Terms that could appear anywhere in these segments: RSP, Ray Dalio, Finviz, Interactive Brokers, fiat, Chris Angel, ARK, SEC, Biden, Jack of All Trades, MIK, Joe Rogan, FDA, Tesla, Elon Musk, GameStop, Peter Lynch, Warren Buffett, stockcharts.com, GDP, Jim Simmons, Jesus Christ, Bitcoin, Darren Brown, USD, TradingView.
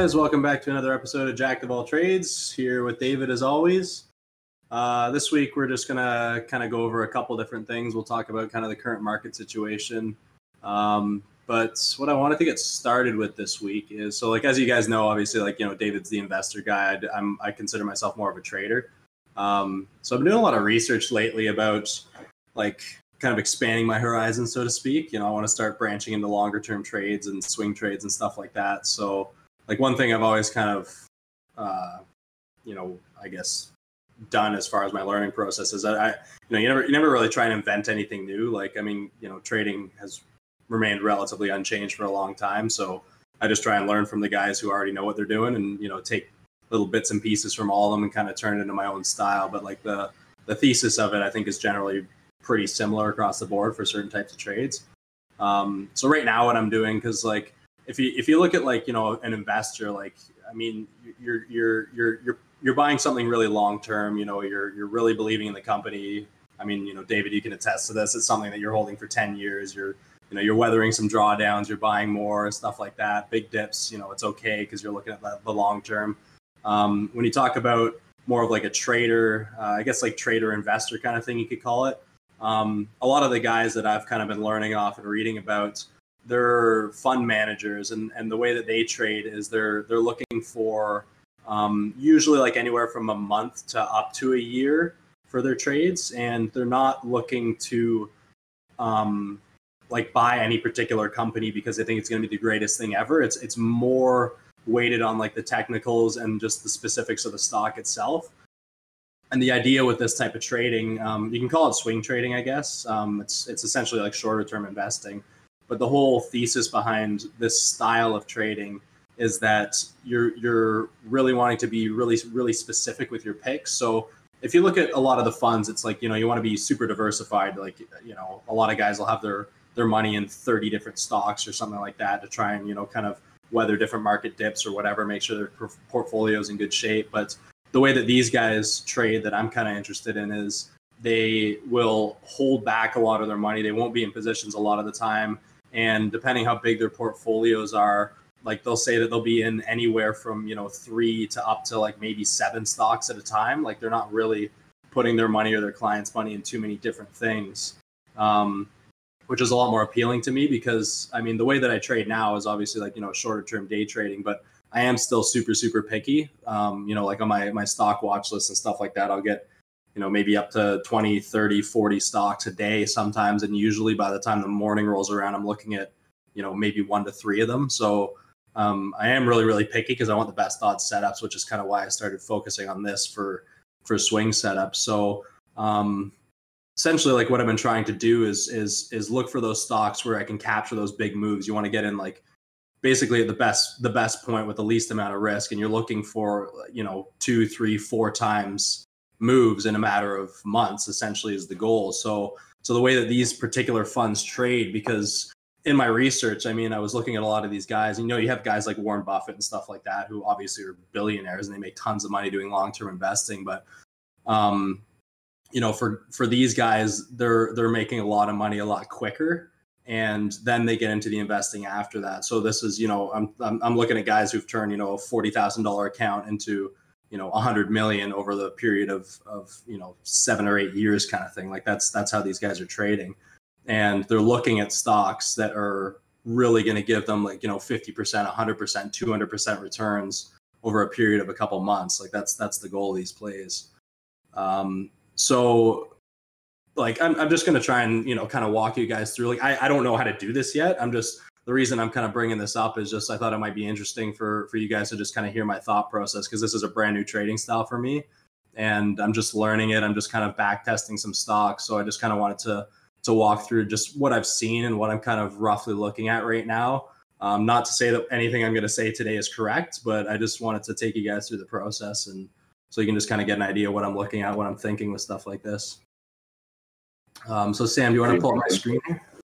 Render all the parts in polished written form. guys, welcome back to another episode of Jack of All Trades, here with David as always. This week we're just going to kind of go over a couple different things. We'll talk about kind of the current market situation. But what I wanted to get started with this week is, so like, as you guys know, obviously, like, you know, David's the investor guy. I consider myself more of a trader. So I've been doing a lot of research lately about like kind of expanding my horizon, so to speak. You know, I want to start branching into longer term trades and swing trades and stuff like that. So like one thing I've always kind of, you know, I guess done as far as my learning process is that I, you never really try and invent anything new. Like, I mean, you know, trading has remained relatively unchanged for a long time. So I just try and learn from the guys who already know what they're doing and, you know, take little bits and pieces from all of them and kind of turn it into my own style. But like the thesis of it, I think, is generally pretty similar across the board for certain types of trades. So right now what I'm doing, because like, if you look at like, you know, an investor, like, I mean, you're buying something really long-term, you know, you're really believing in the company. I mean, you know, David, you can attest to this. It's something that you're holding for 10 years. You're weathering some drawdowns, you're buying more and stuff like that. Big dips, you know, it's okay because you're looking at the long-term. When you talk about more of like a trader, I guess like trader investor kind of thing, you could call it. A lot of the guys that I've kind of been learning off and reading about, they're fund managers, and the way that they trade is they're looking for usually like anywhere from a month to up to a year for their trades, and they're not looking to like buy any particular company because they think it's going to be the greatest thing ever. It's more weighted on like the technicals and just the specifics of the stock itself. And the idea with this type of trading, you can call it swing trading, I guess. It's essentially like shorter term investing. But the whole thesis behind this style of trading is that you're really wanting to be really, really specific with your picks. So if you look at a lot of the funds, it's like, you know, you want to be super diversified. Like, you know, a lot of guys will have their money in 30 different stocks or something like that to try and, you know, kind of weather different market dips or whatever, make sure their portfolio is in good shape. But the way that these guys trade that I'm kind of interested in is they will hold back a lot of their money. They won't be in positions a lot of the time. And depending how big their portfolios are, like they'll say that they'll be in anywhere from, you know, 3 to up to like maybe 7 stocks at a time. Like they're not really putting their money or their clients' money in too many different things, which is a lot more appealing to me because, I mean, the way that I trade now is obviously like, you know, shorter term day trading, but I am still super, super picky. You know, like on my stock watch list and stuff like that, I'll get, you know, maybe up to 20, 30, 40 stocks a day sometimes. And usually by the time the morning rolls around, I'm looking at, you know, maybe 1 to 3 of them. So I am really, really picky because I want the best odds setups, which is kind of why I started focusing on this for swing setups. So essentially like what I've been trying to do is look for those stocks where I can capture those big moves. You want to get in like basically at the best point with the least amount of risk. And you're looking for, you know, 2, 3, 4 times moves in a matter of months essentially is the goal. So the way that these particular funds trade, because in my research, I mean, I was looking at a lot of these guys, you know, you have guys like Warren Buffett and stuff like that, who obviously are billionaires and they make tons of money doing long-term investing. But, you know, for these guys, they're making a lot of money a lot quicker. And then they get into the investing after that. So this is, you know, I'm looking at guys who've turned, you know, a $40,000 account into, you know, $100 million over the period of, you know, 7 or 8 years kind of thing. Like that's how these guys are trading. And they're looking at stocks that are really going to give them like, you know, 50%, 100%, 200% returns over a period of a couple months. Like that's the goal of these plays. So like, I'm just going to try and, you know, kind of walk you guys through, like, I don't know how to do this yet. The reason I'm kind of bringing this up is just I thought it might be interesting for you guys to just kind of hear my thought process, because this is a brand new trading style for me and I'm just learning it. I'm just kind of back testing some stocks. So I just kind of wanted to walk through just what I've seen and what I'm kind of roughly looking at right now. Not to say that anything I'm going to say today is correct, but I just wanted to take you guys through the process. And so you can just kind of get an idea of what I'm looking at, what I'm thinking with stuff like this. So Sam, do you want to pull up my screen?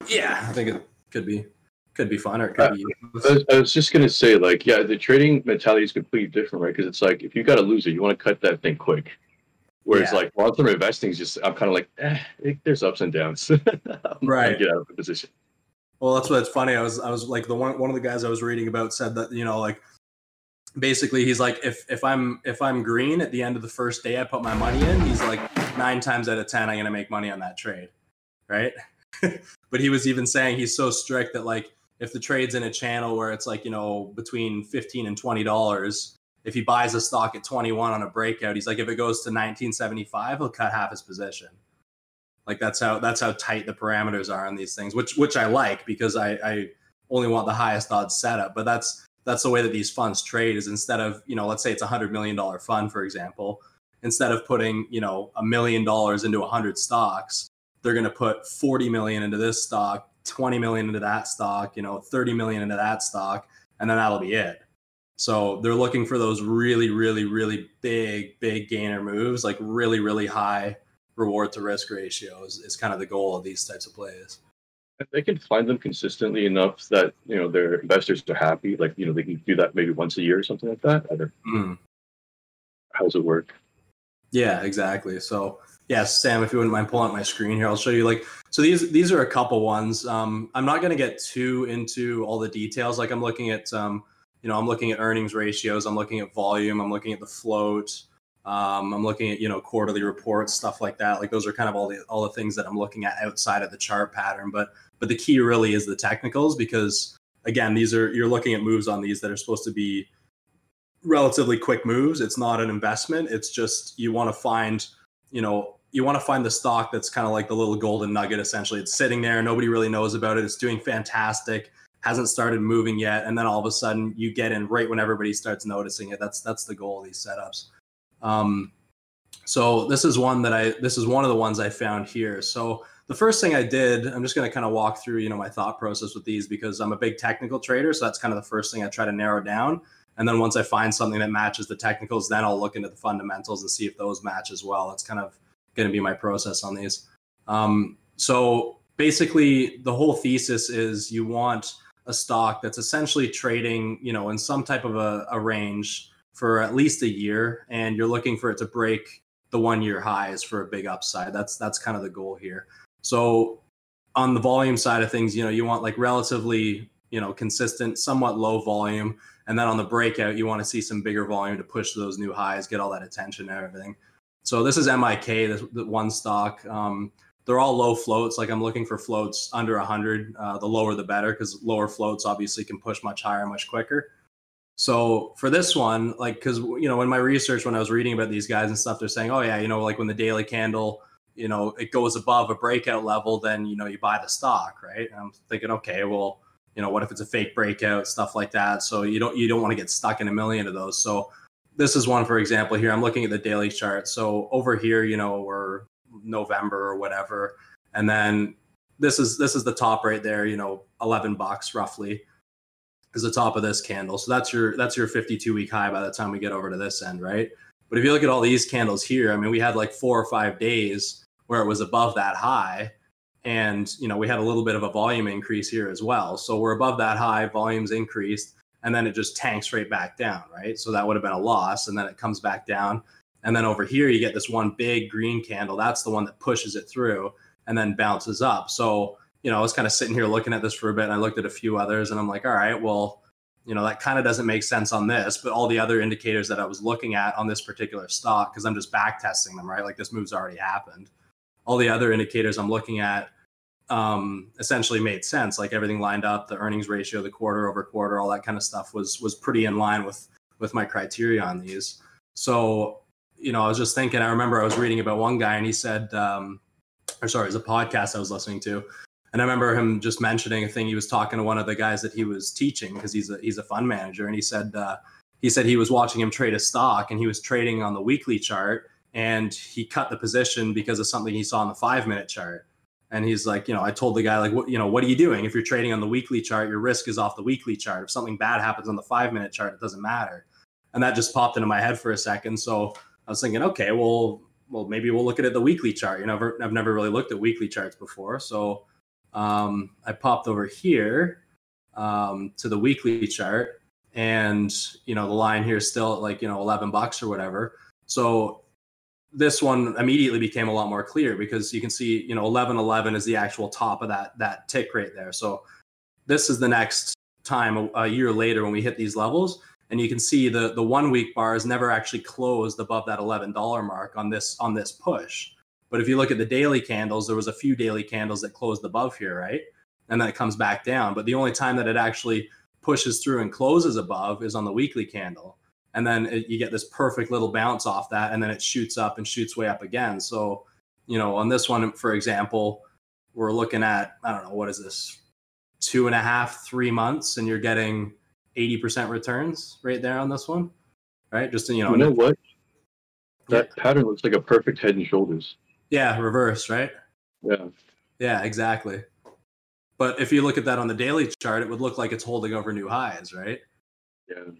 Yeah, I think it could be fun, or it could be useless. I was just going to say, like, yeah, the trading mentality is completely different, right? Because it's like, if you got a loser, you want to cut that thing quick. Whereas, like, long-term investing is just, I'm kind of like, there's ups and downs. Right. Get out of the position. Well, that's what's funny. I was like, one of the guys I was reading about said that, you know, like, basically he's like, if I'm green at the end of the first day I put my money in, he's like 9 times out of 10 I'm gonna make money on that trade, right? But he was even saying he's so strict that like if the trade's in a channel where it's like, you know, between $15 and $20, if he buys a stock at 21 on a breakout, he's like, if it goes to 1975, he'll cut half his position. Like that's how tight the parameters are on these things, which I like because I only want the highest odds setup. But that's the way that these funds trade is, instead of, you know, let's say it's $100 million fund, for example, instead of putting, you know, $1 million into 100 stocks, they're going to put 40 million into this stock, 20 million into that stock, you know, 30 million into that stock, and then that'll be it. So they're looking for those really, really, really big gainer moves, like really, really high reward to risk ratio is kind of the goal of these types of plays. If they can find them consistently enough that, you know, their investors are happy, like, you know, they can do that maybe once a year or something like that. How does it work? Yeah, exactly. So yeah, Sam, if you wouldn't mind pulling up my screen here, I'll show you like, so these are a couple ones. I'm not going to get too into all the details. Like I'm looking at, you know, I'm looking at earnings ratios, I'm looking at volume, I'm looking at the float. I'm looking at, you know, quarterly reports, stuff like that. Like those are kind of all the things that I'm looking at outside of the chart pattern. But the key really is the technicals, because again, you're looking at moves on these that are supposed to be relatively quick moves. It's not an investment. It's just, you want to find the stock that's kind of like the little golden nugget. Essentially, it's sitting there. Nobody really knows about it. It's doing fantastic. Hasn't started moving yet. And then all of a sudden you get in right when everybody starts noticing it. That's the goal of these setups. So this is one of the ones I found here. So the first thing I did, I'm just going to kind of walk through, you know, my thought process with these, because I'm a big technical trader. So that's kind of the first thing I try to narrow down. And then once I find something that matches the technicals, then I'll look into the fundamentals and see if those match as well. That's kind of going to be my process on these. So basically the whole thesis is you want a stock that's essentially trading, you know, in some type of a range for at least a year, and you're looking for it to break the 1-year highs for a big upside. That's kind of the goal here. So on the volume side of things, you know, you want like relatively, you know, consistent, somewhat low volume. And then on the breakout, you want to see some bigger volume to push those new highs, get all that attention and everything. So this is MIK, the one stock. They're all low floats. Like I'm looking for floats under 100. The lower, the better, because lower floats obviously can push much higher, much quicker. So for this one, like, cause you know, in my research, when I was reading about these guys and stuff, they're saying, oh yeah, you know, like when the daily candle, you know, it goes above a breakout level, then, you know, you buy the stock, right? And I'm thinking, okay, well, you know, what if it's a fake breakout, stuff like that. So you don't want to get stuck in a million of those. So this is one, for example, here, I'm looking at the daily chart. So over here, you know, we're November or whatever. And then this is the top right there, you know, $11 roughly is the top of this candle. So that's your 52-week high by the time we get over to this end, right? But if you look at all these candles here, I mean, we had like 4 or 5 days where it was above that high. And, you know, we had a little bit of a volume increase here as well. So we're above that high, volume's increased, and then it just tanks right back down, right? So that would have been a loss, and then it comes back down. And then over here, you get this one big green candle. That's the one that pushes it through and then bounces up. So you know, I was kind of sitting here looking at this for a bit, and I looked at a few others, and I'm like, all right, well, you know, that kind of doesn't make sense on this, but all the other indicators that I was looking at on this particular stock, because I'm just back testing them, right? Like this move's already happened. All the other indicators I'm looking at essentially made sense. Like everything lined up, the earnings ratio, the quarter over quarter, all that kind of stuff was pretty in line with my criteria on these. So, you know, I was just thinking, I remember I was reading about one guy, and he said, it was a podcast I was listening to. And I remember him just mentioning a thing. He was talking to one of the guys that he was teaching, because he's a fund manager. And he said he was watching him trade a stock, and he was trading on the weekly chart, and he cut the position because of something he saw on the 5-minute chart. And he's like, you know, I told the guy, like, what are you doing? If you're trading on the weekly chart, your risk is off the weekly chart. If something bad happens on the 5-minute chart, it doesn't matter. And that just popped into my head for a second. So I was thinking, okay, well, maybe we'll look at it the weekly chart. You know, I've never really looked at weekly charts before, so. I popped over here to the weekly chart, and, you know, the line here is still at like, you know, $11 or whatever. So this one immediately became a lot more clear, because you can see, you know, 11.11 is the actual top of that tick right there. So this is the next time a year later when we hit these levels, And you can see the 1 week bar has never actually closed above that $11 mark on this push. But if you look at the daily candles, there was a few daily candles that closed above here, right? And then it comes back down. But the only time that it actually pushes through and closes above is on the weekly candle. And then you get this perfect little bounce off that, and then it shoots up and shoots way up again. So, you know, on this one, for example, we're looking at, I don't know, what is this? 2.5, 3 months, and you're getting 80% returns right there on this one, right? Just, you know. You know what? That pattern looks like a perfect head and shoulders. Yeah, reverse, right? Yeah. Yeah, exactly. But if you look at that on the daily chart, it would look like it's holding over new highs, right? Yeah.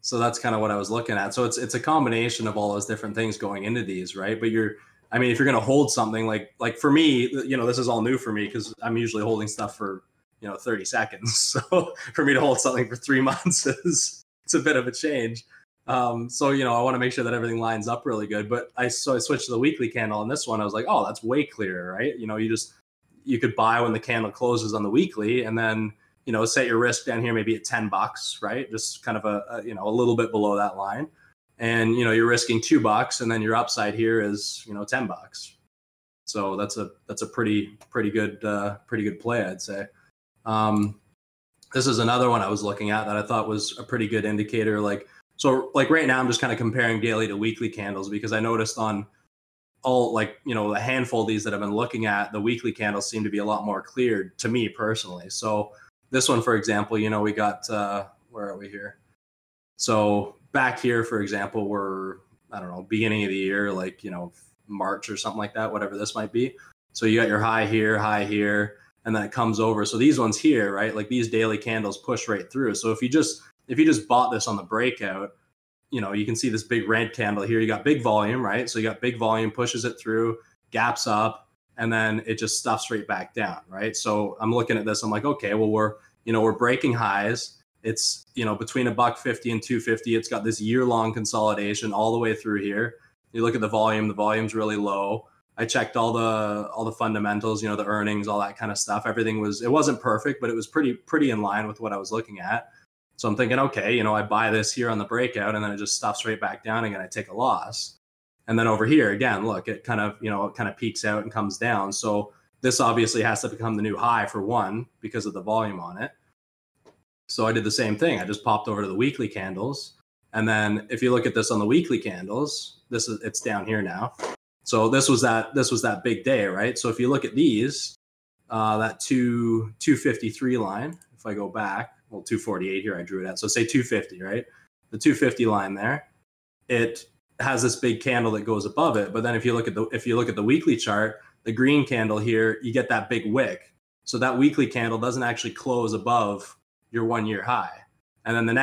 So that's kind of what I was looking at. So it's a combination of all those different things going into these, right? But you're, I mean, if you're going to hold something like for me, you know, this is all new for me because I'm usually holding stuff for, you know, 30 seconds. So for me to hold something for 3 months is, it's a bit of a change. So, you know, I want to make sure that everything lines up really good, but I switched to the weekly candle on this one. I was like, oh, that's way clearer, right? You know, you could buy when the candle closes on the weekly and then, you know, set your risk down here, maybe at $10, right? Just kind of a you know, a little bit below that line. And, you know, you're risking $2 and then your upside here is, you know, $10. So that's a pretty good play, I'd say. This is another one I was looking at that I thought was a pretty good indicator. So right now I'm just kind of comparing daily to weekly candles because I noticed on all, like, you know, a handful of these that I've been looking at, the weekly candles seem to be a lot more cleared to me personally. So this one, for example, you know, we got, where are we here? So back here, for example, we're, I don't know, beginning of the year, like, you know, March or something like that, whatever this might be. So you got your high here, and then it comes over. So these ones here, right? Like these daily candles push right through. So if you just bought this on the breakout, you know, you can see this big red candle here. You got big volume, right? So you got big volume, pushes it through, gaps up, and then it just stuffs right back down, right? So I'm looking at this, I'm like, okay, well, we're breaking highs. It's, you know, between $1.50 and $2.50. It's got this year-long consolidation all the way through here. You look at the volume's really low. I checked all the fundamentals, you know, the earnings, all that kind of stuff. Everything wasn't perfect, but it was pretty in line with what I was looking at. So I'm thinking, okay, you know, I buy this here on the breakout and then it just stuffs right back down again. I take a loss. And then over here, again, look, it kind of, you know, it kind of peaks out and comes down. So this obviously has to become the new high for one because of the volume on it. So I did the same thing. I just popped over to the weekly candles. And then if you look at this on the weekly candles, it's down here now. So this was that big day, right? So if you look at these, that 253 line, if I go back, well, 248 here, I drew it at. So say 250, right? The 250 line there, it has this big candle that goes above it. But then if you look at the weekly chart, the green candle here, you get that big wick. So that weekly candle doesn't actually close above your 1 year high. And then the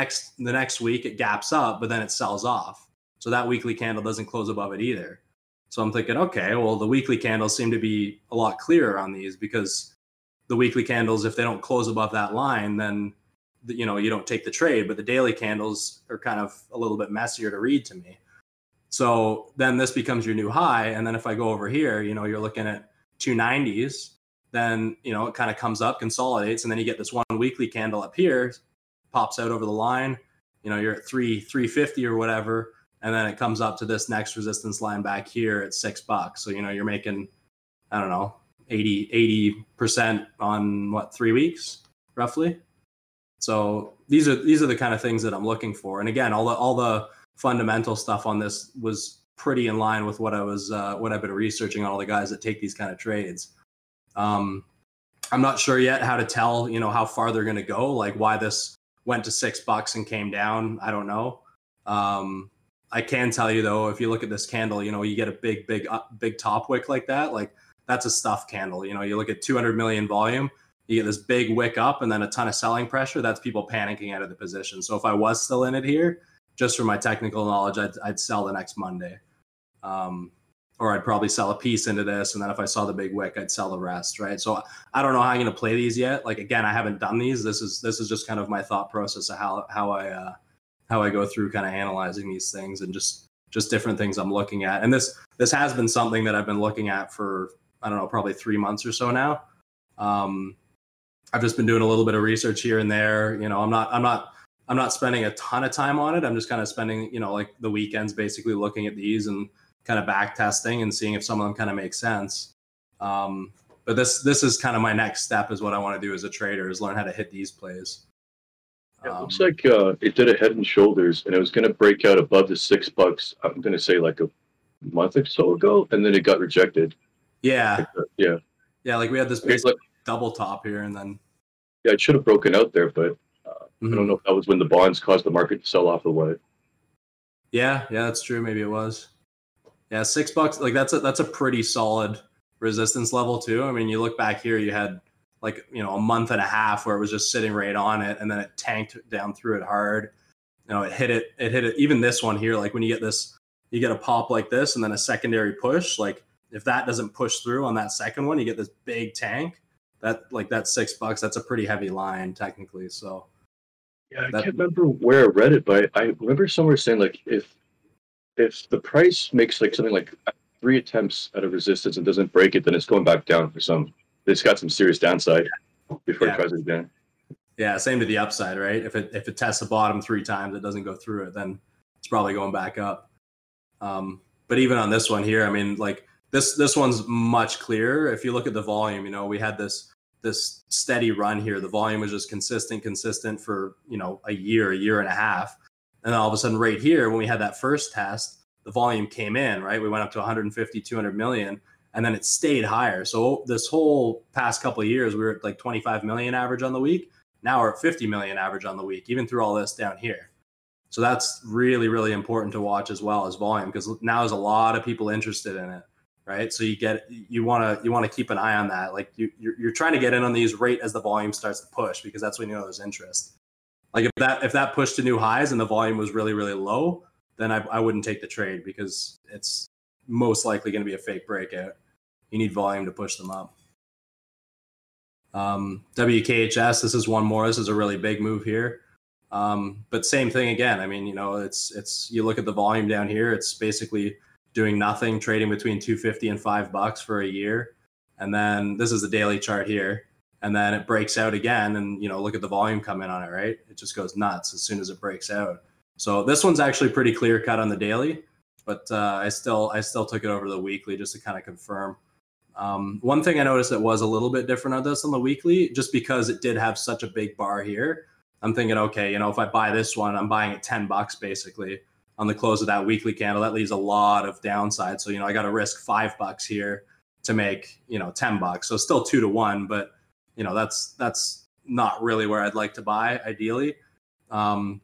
next week it gaps up, but then it sells off. So that weekly candle doesn't close above it either. So I'm thinking, okay, well, the weekly candles seem to be a lot clearer on these because the weekly candles, if they don't close above that line, then, you know, you don't take the trade, but the daily candles are kind of a little bit messier to read to me. So then this becomes your new high. And then if I go over here, you know, you're looking at 290s, then, you know, it kind of comes up, consolidates, and then you get this one weekly candle up here, pops out over the line, you know, you're at 350 or whatever. And then it comes up to this next resistance line back here at $6. So, you know, you're making, I don't know, 80% on what, 3 weeks roughly. So these are the kind of things that I'm looking for. And again, all the fundamental stuff on this was pretty in line with what I've been researching on all the guys that take these kind of trades. I'm not sure yet how to tell, you know, how far they're going to go, like why this went to $6 and came down. I don't know. I can tell you though, if you look at this candle, you know, you get a big top wick like that. Like that's a stuff candle. You know, you look at 200 million volume, you get this big wick up and then a ton of selling pressure. That's people panicking out of the position. So if I was still in it here, just for my technical knowledge, I'd sell the next Monday. Or I'd probably sell a piece into this. And then if I saw the big wick, I'd sell the rest, right? So I don't know how I'm going to play these yet. Like, again, I haven't done these. This is just kind of my thought process of how I go through kind of analyzing these things and just different things I'm looking at. And this has been something that I've been looking at for, I don't know, probably 3 months or so now. I've just been doing a little bit of research here and there. You know, I'm not I'm not spending a ton of time on it. I'm just kind of spending, you know, like the weekends basically looking at these and kind of back testing and seeing if some of them kind of make sense. But this is kind of my next step, is what I want to do as a trader, is learn how to hit these plays. It looks like it did a head and shoulders, and it was going to break out above the $6. I'm going to say like a month or so ago, and then it got rejected. Yeah. Yeah. Yeah. Like we had this basic double top here, and then. Yeah, it should have broken out there, but I don't know if that was when the bonds caused the market to sell off or what. Yeah, that's true. Maybe it was. Yeah, $6. Like that's a pretty solid resistance level too. I mean, you look back here, you had like, you know, a month and a half where it was just sitting right on it, and then it tanked down through it hard. You know, it hit it. Even this one here, like when you get this, you get a pop like this, and then a secondary push. Like if that doesn't push through on that second one, you get this big tank. That's $6. That's a pretty heavy line technically. So. Yeah, I can't remember where I read it, but I remember somewhere saying like if the price makes like something like 3 attempts at a resistance and doesn't break it, then it's going back down for some. It's got some serious downside before it tries it again. Yeah, same to the upside, right? If it tests the bottom 3 times, it doesn't go through it, then it's probably going back up. But even on this one here, I mean, like this one's much clearer. If you look at the volume, you know, we had this steady run here. The volume was just consistent for, you know, a year and a half. And then all of a sudden right here, when we had that first test, the volume came in, right? We went up to 150, 200 million, and then it stayed higher. So this whole past couple of years, we were at like 25 million average on the week. Now we're at 50 million average on the week, even through all this down here. So that's really, really important to watch as well as volume, because now there's a lot of people interested in it. Right, so you want to keep an eye on that. Like you're trying to get in on these right as the volume starts to push, because that's when you know there's interest. Like if that pushed to new highs and the volume was really, really low, then I wouldn't take the trade, because it's most likely going to be a fake breakout. You need volume to push them up. WKHS, this is one more. This is a really big move here, but same thing again. I mean, you know, it's you look at the volume down here. It's basically doing nothing, trading between $2.50 and $5 for a year. And then this is the daily chart here. And then it breaks out again. And, you know, look at the volume come in on it, right? It just goes nuts as soon as it breaks out. So this one's actually pretty clear cut on the daily, but I still took it over the weekly just to kind of confirm. One thing I noticed that was a little bit different on this on the weekly, just because it did have such a big bar here. I'm thinking, okay, you know, if I buy this one, I'm buying at $10 basically. On the close of that weekly candle, that leaves a lot of downside. So, you know, I got to risk $5 here to make, you know, $10. So still 2 to 1, but, you know, that's not really where I'd like to buy ideally. So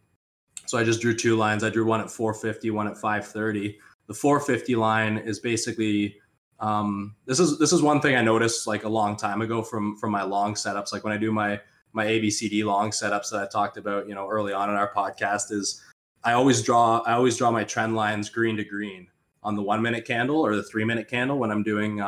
I just drew 2 lines. I drew one at 450, one at 530. The 450 line is basically, this is one thing I noticed like a long time ago from my long setups. Like when I do my ABCD long setups that I talked about, you know, early on in our podcast, is I always draw my trend lines green to green on the 1-minute candle or the 3-minute candle when I'm doing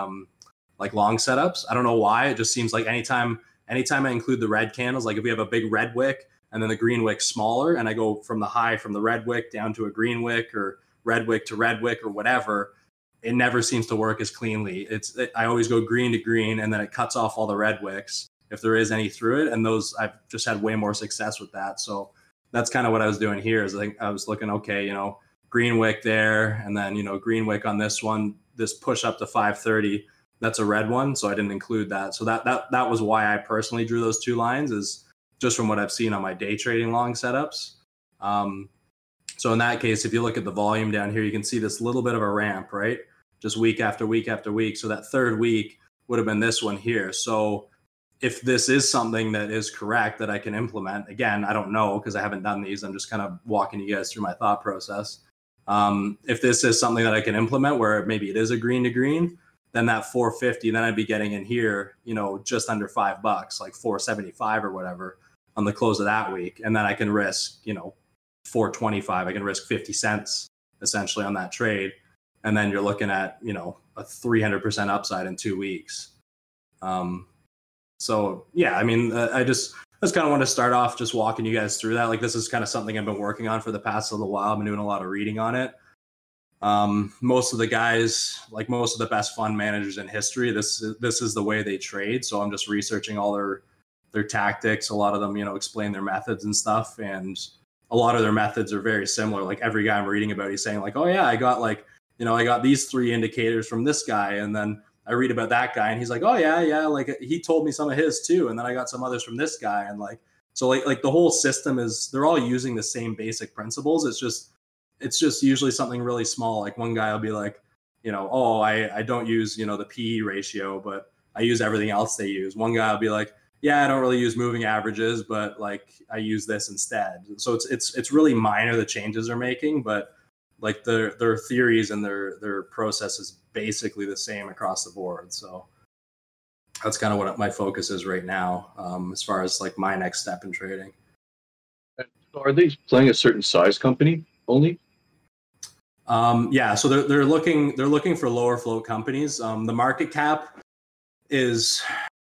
like long setups. I don't know why. It just seems like anytime I include the red candles, like if we have a big red wick and then the green wick smaller, and I go from the high from the red wick down to a green wick or red wick to red wick or whatever, it never seems to work as cleanly. I always go green to green, and then it cuts off all the red wicks if there is any through it. And those, I've just had way more success with that. So that's kind of what I was doing here, is I think I was looking, okay, you know, green wick there, and then, you know, green wick on this one, this push up to 530, that's a red one. So I didn't include that. So that was why I personally drew those 2 lines, is just from what I've seen on my day trading long setups. So in that case, if you look at the volume down here, you can see this little bit of a ramp, right? Just week after week after week. So that third week would have been this one here. So if this is something that is correct that I can implement, again, I don't know, because I haven't done these. I'm just kind of walking you guys through my thought process. If this is something that I can implement where maybe it is a green to green, then that 450, then I'd be getting in here, you know, just under $5, like 475 or whatever on the close of that week. And then I can risk, you know, 425. I can risk 50 cents essentially on that trade. And then you're looking at, you know, a 300% upside in 2 weeks. So yeah, I mean, I just kind of want to start off just walking you guys through that. Like this is kind of something I've been working on for the past little while. I've been doing a lot of reading on it. Most of the guys, like most of the best fund managers in history, this is the way they trade. So I'm just researching all their tactics. A lot of them, you know, explain their methods and stuff. And a lot of their methods are very similar. Like every guy I'm reading about, he's saying like, oh yeah, I got like, you know, I got these three indicators from this guy. And then I read about that guy and he's like, oh yeah, yeah. Like he told me some of his too. And then I got some others from this guy. And like, so like the whole system is, they're all using the same basic principles. It's just usually something really small. Like one guy will be like, you know, oh, I don't use, you know, the PE ratio, but I use everything else they use. One guy will be like, yeah, I don't really use moving averages, but like I use this instead. So it's really minor, the changes they're making, but like their theories and their process is basically the same across the board. So that's kind of what my focus is right now, as far as like my next step in trading. So are they playing a certain size company only? Yeah, so they're looking for lower float companies. The market cap is,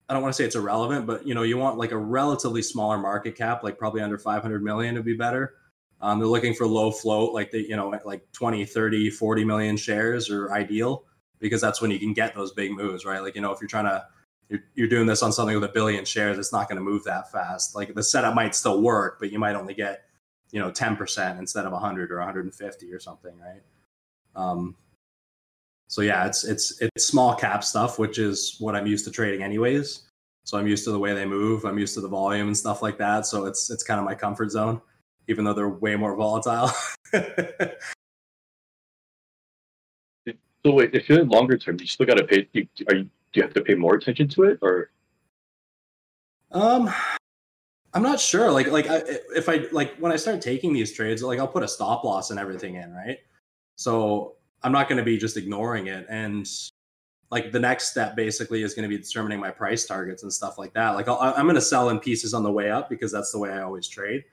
I don't want to say it's irrelevant, but you know, you want like a relatively smaller market cap, like probably under 500 million would be better. They're looking for low float, like the, you know, like 20, 30, 40 million shares are ideal because that's when you can get those big moves, right? Like, you know, if you're trying to, you're doing this on something with 1 billion shares, it's not going to move that fast. Like the setup might still work, but you might only get, you know, 10% instead of 100 or 150 or something, right? So yeah, it's small cap stuff, which is what I'm used to trading anyways. So I'm used to the way they move. I'm used to the volume and stuff like that. So it's kind of my comfort zone, even though they're way more volatile. So wait, if you're in longer term, you still got to pay. Do you have to pay more attention to it, or? I'm not sure. If I when I start taking these trades, like I'll put a stop loss and everything in, right? So I'm not going to be just ignoring it. And like the next step basically is going to be determining my price targets and stuff like that. Like I'm going to sell in pieces on the way up because that's the way I always trade.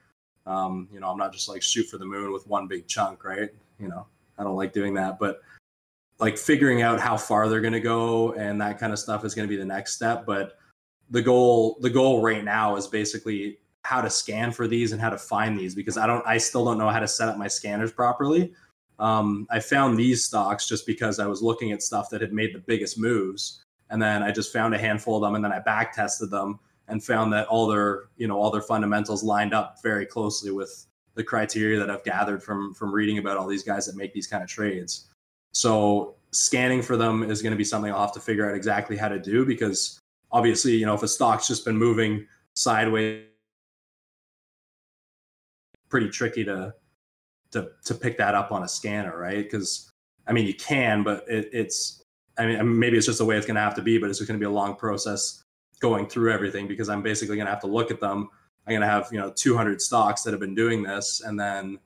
You know, I'm not just like shoot for the moon with one big chunk, right? You know, I don't like doing that, but like figuring out how far they're going to go and that kind of stuff is going to be the next step. But the goal right now is basically how to scan for these and how to find these, because I still don't know how to set up my scanners properly. I found these stocks just because I was looking at stuff that had made the biggest moves. And then I just found a handful of them and then I back tested them and found that all their fundamentals lined up very closely with the criteria that I've gathered from reading about all these guys that make these kind of trades. So scanning for them is going to be something I'll have to figure out exactly how to do, because obviously, you know, if a stock's just been moving sideways, pretty tricky to pick that up on a scanner, right? Because I mean, you can, but maybe it's just the way it's going to have to be, but it's just going to be a long process going through everything, because I'm basically going to have to look at them. I'm going to have, you know, 200 stocks that have been doing this and then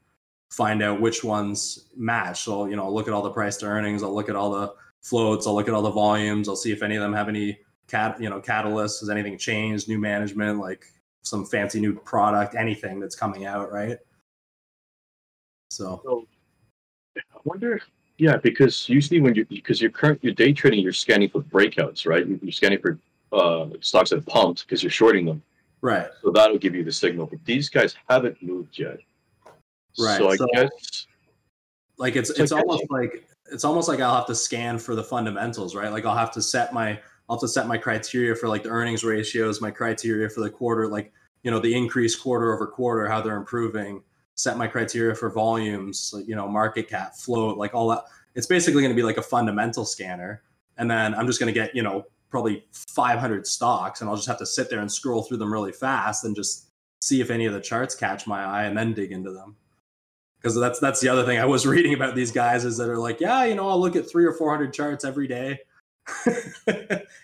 find out which ones match. So, you know, I'll look at all the price to earnings. I'll look at all the floats. I'll look at all the volumes. I'll see if any of them have any catalysts. Has anything changed? New management, like some fancy new product, anything that's coming out, right? So I wonder, yeah, because usually your day trading, you're scanning for breakouts, right? You're scanning for stocks that pumped because you're shorting them, right? So that'll give you the signal. But these guys haven't moved yet, right? So I guess like it's almost like I'll have to scan for the fundamentals, right? Like I'll have to set my criteria for like the earnings ratios, my criteria for the quarter, like, you know, the increase quarter over quarter, how they're improving. Set my criteria for volumes, you know, market cap, float, like all that. It's basically going to be like a fundamental scanner. And then I'm just going to get, you know, probably 500 stocks, and I'll just have to sit there and scroll through them really fast and just see if any of the charts catch my eye and then dig into them. Because that's the other thing I was reading about these guys, is that are like, yeah, you know, I'll look at 300 or 400 charts every day.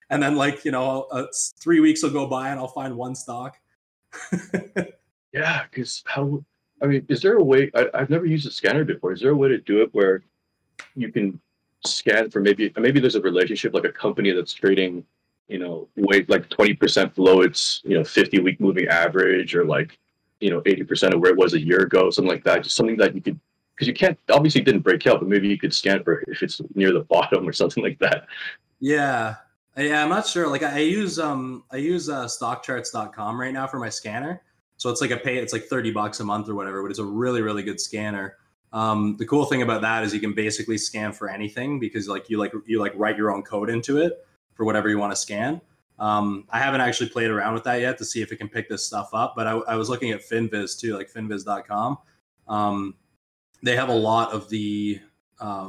And then like, you know, 3 weeks will go by and I'll find one stock. Yeah, because how... I mean, is there a way, I've never used a scanner before. Is there a way to do it where you can scan for maybe there's a relationship, like a company that's trading, you know, weight like 20% below its, you know, 50-week moving average, or like, you know, 80% of where it was a year ago, something like that. Just something that you could, because you can't, obviously it didn't break out, but maybe you could scan for if it's near the bottom or something like that. Yeah, I'm not sure. Like I use stockcharts.com right now for my scanner. So it's like it's like $30 a month or whatever, but it's a really, really good scanner. The cool thing about that is you can basically scan for anything, because like you write your own code into it for whatever you want to scan. I haven't actually played around with that yet to see if it can pick this stuff up, but I was looking at Finviz too, like finviz.com. They have a lot of the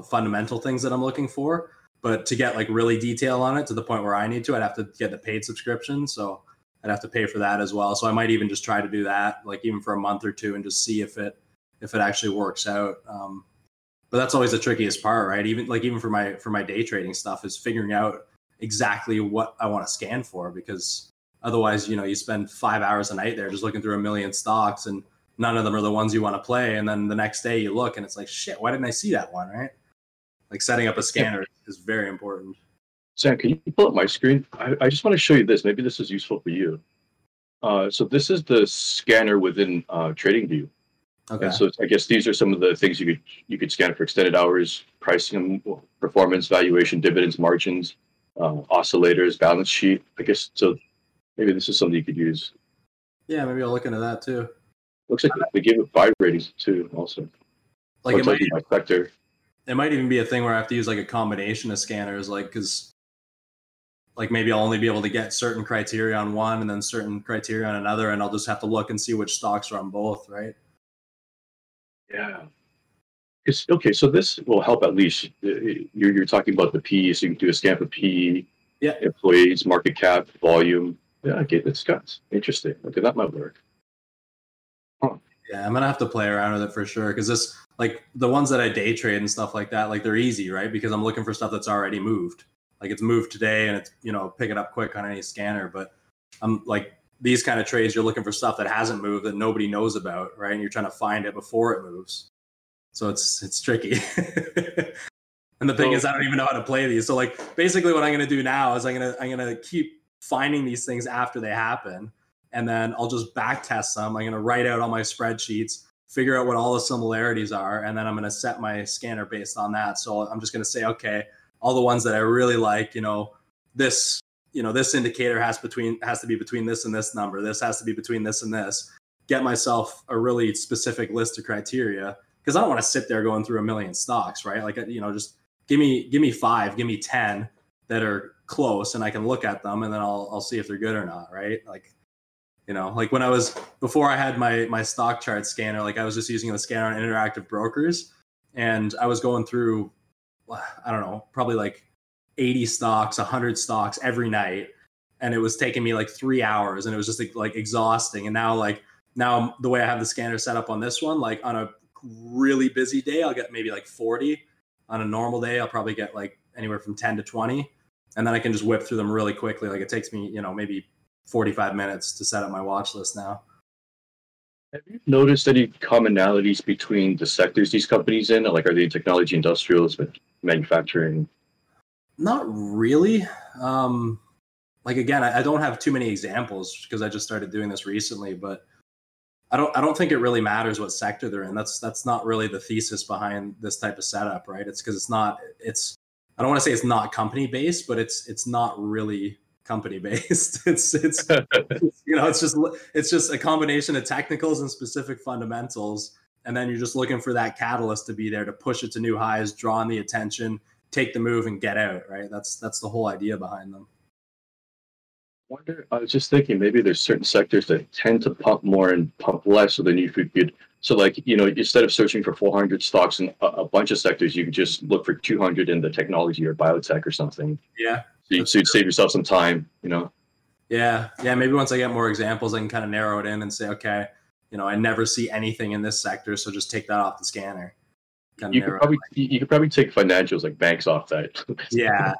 fundamental things that I'm looking for, but to get like really detail on it to the point where I need to, I'd have to get the paid subscription. So I'd have to pay for that as well. So I might even just try to do that, like even for a month or two, and just see if it actually works out. But that's always the trickiest part, right? Even for my day trading stuff is figuring out exactly what I want to scan for, because otherwise, you know, you spend 5 hours a night there just looking through a million stocks and none of them are the ones you want to play. And then the next day you look and it's like, shit, why didn't I see that one? Right? Like setting up a scanner is very important. Sam, can you pull up my screen? I just want to show you this. Maybe this is useful for you. So this is the scanner within TradingView. Okay. And so I guess these are some of the things you could scan for: extended hours, pricing, performance, valuation, dividends, margins, oscillators, balance sheet. I guess so. Maybe this is something you could use. Yeah, maybe I'll look into that too. Looks like they give it 5 ratings too, also. Like it might be my sector. It might even be a thing where I have to use like a combination of scanners, like because. Like maybe I'll only be able to get certain criteria on one and then certain criteria on another, and I'll just have to look and see which stocks are on both, right? Yeah. Okay, so this will help at least. You're talking about the PE, so you can do a scan for PE, yeah. Employees, market cap, volume. Yeah, okay, that's interesting. Okay, that might work. Huh. Yeah, I'm going to have to play around with it for sure, because this, like the ones that I day trade and stuff like that, like they're easy, right? Because I'm looking for stuff that's already moved. Like it's moved today and it's, you know, pick it up quick on any scanner. But I'm like these kind of trades, you're looking for stuff that hasn't moved, that nobody knows about, right? And you're trying to find it before it moves. So it's tricky. And the thing is, I don't even know how to play these. So like basically what I'm gonna do now is I'm gonna keep finding these things after they happen, and then I'll just back test them. I'm gonna write out all my spreadsheets, figure out what all the similarities are, and then I'm gonna set my scanner based on that. So I'm just gonna say, okay, all the ones that I really like, this indicator has to be between this and this number. This has to be between this and this. Get myself a really specific list of criteria, because I don't want to sit there going through a million stocks, right? Like, you know, just give me 5, give me 10 that are close, and I can look at them, and then I'll see if they're good or not, right? Like, you know, like when I was, before I had my stock chart scanner, like I was just using the scanner on Interactive Brokers, and I was going through, I don't know, probably like 80 stocks, 100 stocks every night. And it was taking me like 3 hours, and it was just like exhausting. And now the way I have the scanner set up on this one, like on a really busy day, I'll get maybe like 40. On a normal day, I'll probably get like anywhere from 10 to 20. And then I can just whip through them really quickly. Like it takes me, you know, maybe 45 minutes to set up my watch list now. Have you noticed any commonalities between the sectors these companies in? Like, are they in technology, industrials, manufacturing? Not really. Like again, I don't have too many examples because I just started doing this recently. But I don't think it really matters what sector they're in. That's not really the thesis behind this type of setup, right? It's because it's not. I don't want to say it's not company based, but it's not really company based. It's you know, it's just a combination of technicals and specific fundamentals, and then you're just looking for that catalyst to be there to push it to new highs, draw in the attention, take the move, and get out, right? That's the whole idea behind them. I was just thinking maybe there's certain sectors that tend to pump more and pump less, so they need to be, so like, you know, instead of searching for 400 stocks in a bunch of sectors, you could just look for 200 in the technology or biotech or something. Yeah. So you'd save yourself some time, you know? Yeah. Maybe once I get more examples, I can kind of narrow it in and say, okay, you know, I never see anything in this sector, so just take that off the scanner. You could probably take financials, like banks, off that. Yeah.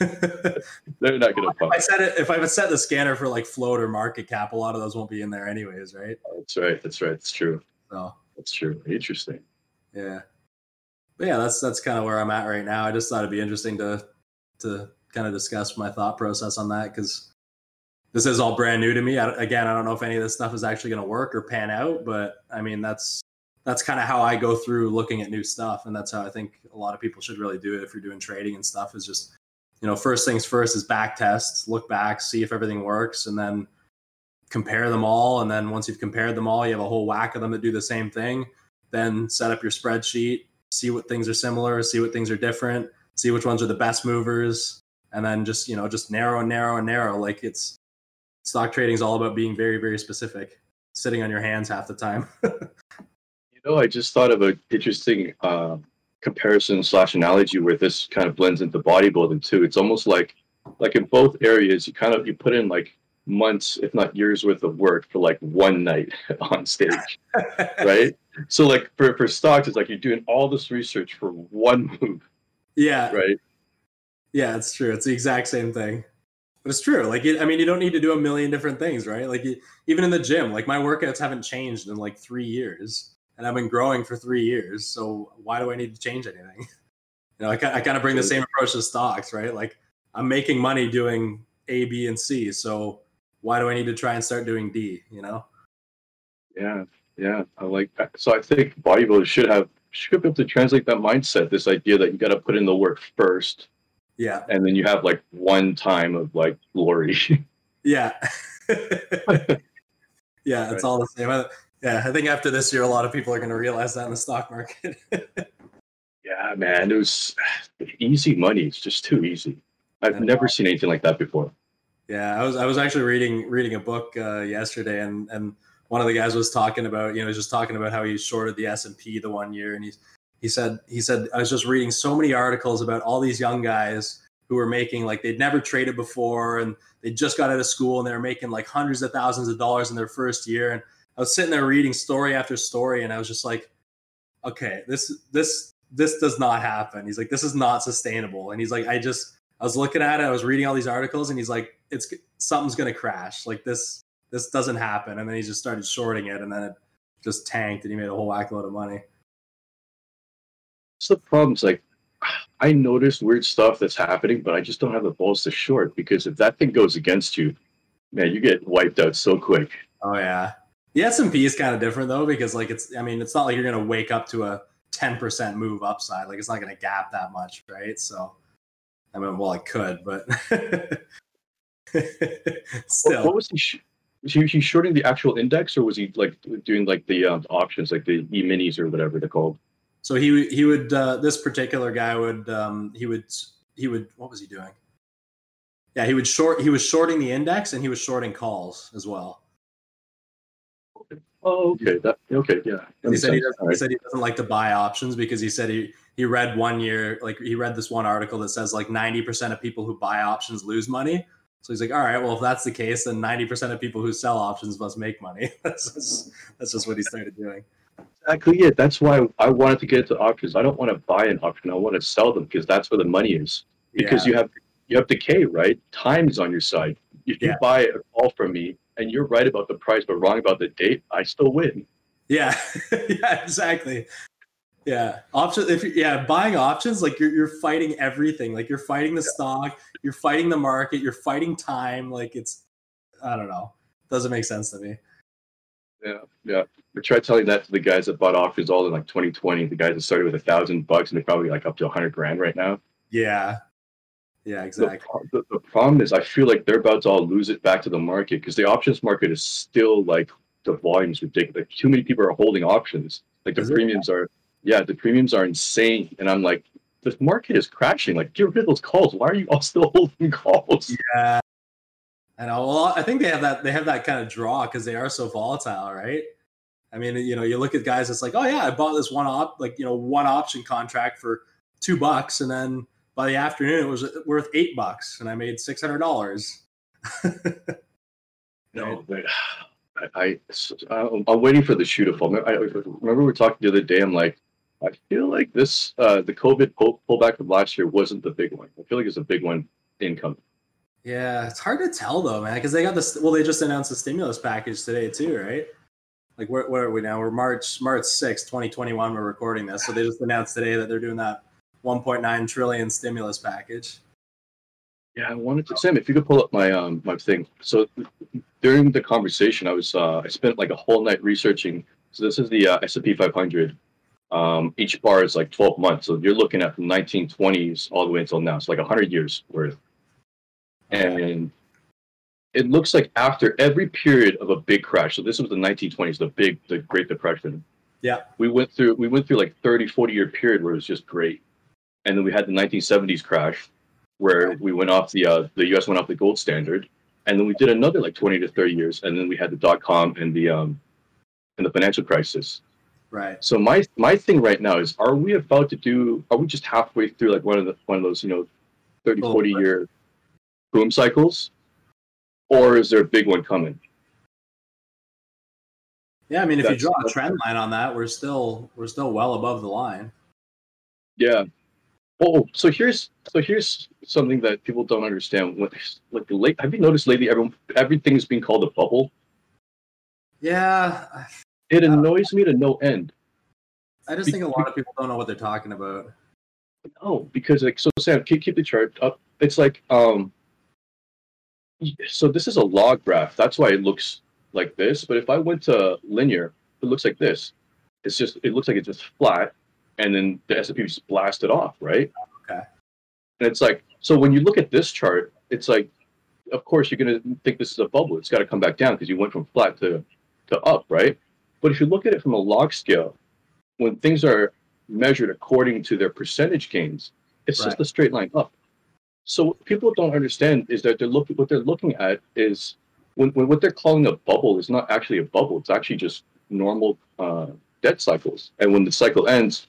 They're not going to pump. If I set the scanner for like float or market cap, a lot of those won't be in there anyways, right? That's right. It's true. So that's true. Interesting. Yeah. But yeah, that's kind of where I'm at right now. I just thought it'd be interesting to kind of discuss my thought process on that, because this is all brand new to me. I don't know if any of this stuff is actually going to work or pan out, but I mean, that's kind of how I go through looking at new stuff, and that's how I think a lot of people should really do it if you're doing trading and stuff. Is just, you know, first things first is back tests, look back, see if everything works, and then compare them all. And then once you've compared them all, you have a whole whack of them that do the same thing. Then set up your spreadsheet. See what things are similar, see what things are different, see which ones are the best movers, and then just, you know, just narrow. Like, it's stock trading is all about being very, very specific, sitting on your hands half the time. You know, I just thought of an interesting comparison / analogy where this kind of blends into bodybuilding too. It's almost like in both areas, you put in like months, if not years worth of work for like one night on stage, right? So like for stocks, it's like you're doing all this research for one move. Yeah. Right. Yeah, it's true. It's the exact same thing, but it's true. Like, you don't need to do a million different things, right? Like even in the gym, like my workouts haven't changed in like 3 years and I've been growing for 3 years. So why do I need to change anything? You know, I kind of bring the same approach to stocks, right? Like I'm making money doing A, B, and C. So why do I need to try and start doing D, you know? Yeah. Yeah, I like that. So I think bodybuilders should be able to translate that mindset, this idea that you got to put in the work first. Yeah. And then you have like one time of like glory. Yeah. Yeah, it's all the same. Yeah, I think after this year, a lot of people are going to realize that in the stock market. Yeah, man, it was easy money. It's just too easy. I've never seen anything like that before. Yeah, I was actually reading a book yesterday and one of the guys was talking about, you know, just talking about how he shorted the S&P the 1 year. And he said, I was just reading so many articles about all these young guys who were making, like, they'd never traded before and they just got out of school and they were making like hundreds of thousands of dollars in their first year. And I was sitting there reading story after story and I was just like, okay, this does not happen. He's like, this is not sustainable. And he's like, I was looking at it. I was reading all these articles and he's like, something's going to crash. Like this doesn't happen. And then he just started shorting it and then it just tanked and he made a whole whack load of money. So the problem's like, I noticed weird stuff that's happening, but I just don't have the balls to short because if that thing goes against you, man, you get wiped out so quick. Oh yeah. The S&P is kind of different though, because like it's not like you're going to wake up to a 10% move upside. Like it's not going to gap that much. Right. So, I mean, well, it could, but still. What was the was he shorting the actual index, or was he like doing like the options, like the E-minis or whatever they're called? So he would this particular guy would he would what was he doing? Yeah, he was shorting the index and he was shorting calls as well. Oh, okay. Yeah. He said he doesn't like to buy options because he said he read 1 year, like he read this one article that says like 90% of people who buy options lose money. So he's like, all right, well, if that's the case, then 90% of people who sell options must make money. That's just what he started doing. Exactly it. That's why I wanted to get into options. I don't want to buy an option. I want to sell them because that's where the money is. Because you have decay, right? Time is on your side. If you buy a call from me and you're right about the price but wrong about the date, I still win. Yeah, yeah, exactly. Yeah, options. Buying options, like you're fighting everything. Like you're fighting the stock, you're fighting the market, you're fighting time. Like I don't know, doesn't make sense to me. Yeah. I tried telling that to the guys that bought options all in like 2020. The guys that started with $1,000 and they're probably like up to $100,000 right now. Yeah, exactly. The problem is I feel like they're about to all lose it back to the market because the options market is still like the volume's ridiculous. Like, too many people are holding options. Like the premiums are insane. And I'm like, the market is crashing. Like, get rid of those calls. Why are you all still holding calls? Yeah. I know. Well, I think they have that kind of draw because they are so volatile, right? I mean, you know, you look at guys, it's like, oh yeah, I bought this one option contract for $2. And then by the afternoon, it was worth $8 and I made $600. No, but I'm waiting for the shoe to fall. I remember we were talking the other day. I'm like, I feel like this, the COVID pullback from last year wasn't the big one. I feel like it's a big one income. Yeah, it's hard to tell though, man, because they got this. Well, they just announced the stimulus package today too, right? Like, what are we now? We're March 6, 2021. We're recording this, so they just announced today that they're doing that 1.9 trillion stimulus package. Yeah, I wanted to, Sam, if you could pull up my my thing. So during the conversation, I was I spent like a whole night researching. So this is the S&P 500. Each bar is like 12 months. So you're looking at from 1920s all the way until now. It's like 100 years worth. And it looks like after every period of a big crash. So this was the 1920s, the Great Depression. Yeah. We went through like 30-40 year period where it was just great. And then we had the 1970s crash. where we went off the U.S. went off the gold standard, and then we did another like 20 to 30 years, and then we had the dot-com and the financial crisis. Right. So my thing right now is, are we about to do? Are we just halfway through like one of those 30, 40 year boom cycles, or is there a big one coming? Yeah, I mean, if you draw a trend line on that, we're still well above the line. Yeah. Oh, so here's something that people don't understand. Have you noticed lately everything's being called a bubble? Yeah. It annoys me to no end. I just think a lot of people don't know what they're talking about. No, because Sam, keep the chart up. It's like so this is a log graph. That's why it looks like this, but if I went to linear, it looks like this. It looks like it's just flat, and then the S&P just blasted off, right? Okay. And it's like, so when you look at this chart, it's like, of course you're gonna think this is a bubble. It's got to come back down because you went from flat to up, right? But if you look at it from a log scale, when things are measured according to their percentage gains, it's just a straight line up. So what people don't understand is that what they're looking at is. When what they're calling a bubble is not actually a bubble, it's actually just normal debt cycles. And when the cycle ends,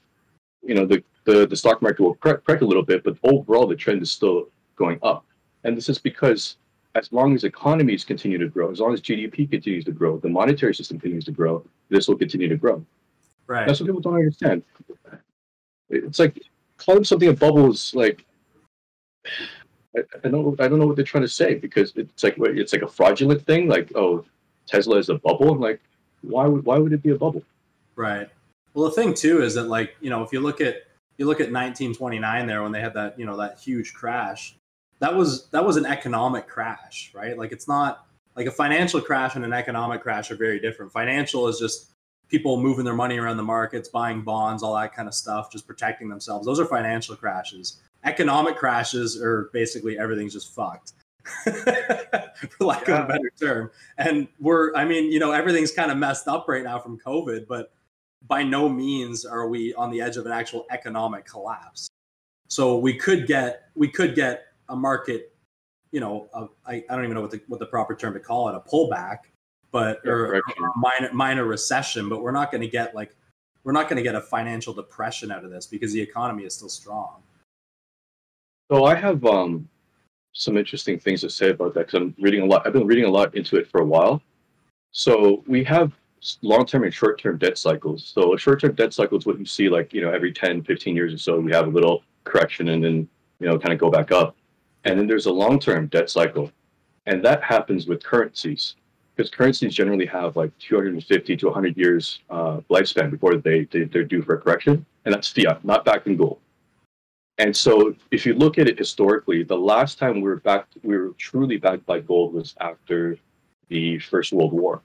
the stock market will crack a little bit, but overall the trend is still going up. And this is because as long as economies continue to grow, as long as GDP continues to grow, the monetary system continues to grow, this will continue to grow. Right. That's what people don't understand. It's like calling something a bubble is like... I don't know what they're trying to say, because it's like a fraudulent thing. Like, oh, Tesla is a bubble. I'm like, why would it be a bubble? Right. Well, the thing too is that, like, if you look at 1929 there, when they had that that huge crash, that was an economic crash, right? Like, it's not like a financial crash and an economic crash are very different. Financial is just people moving their money around the markets, buying bonds, all that kind of stuff, just protecting themselves. Those are financial crashes. Economic crashes are basically everything's just fucked, for lack of a better term. And everything's kind of messed up right now from COVID, but by no means are we on the edge of an actual economic collapse. So we could get a market, I don't even know what the proper term to call it, a pullback, or a minor recession. But we're not going to get a financial depression out of this because the economy is still strong. So I have some interesting things to say about that, because I've been reading a lot into it for a while. So we have long-term and short-term debt cycles. So a short-term debt cycle is what you see, like, every 10, 15 years or so, we have a little correction and then, kind of go back up. And then there's a long-term debt cycle. And that happens with currencies, because currencies generally have like 250 to 100 years lifespan before they're due for a correction. And that's fiat, not backed in gold. And so if you look at it historically, the last time we were truly backed by gold was after the First World War.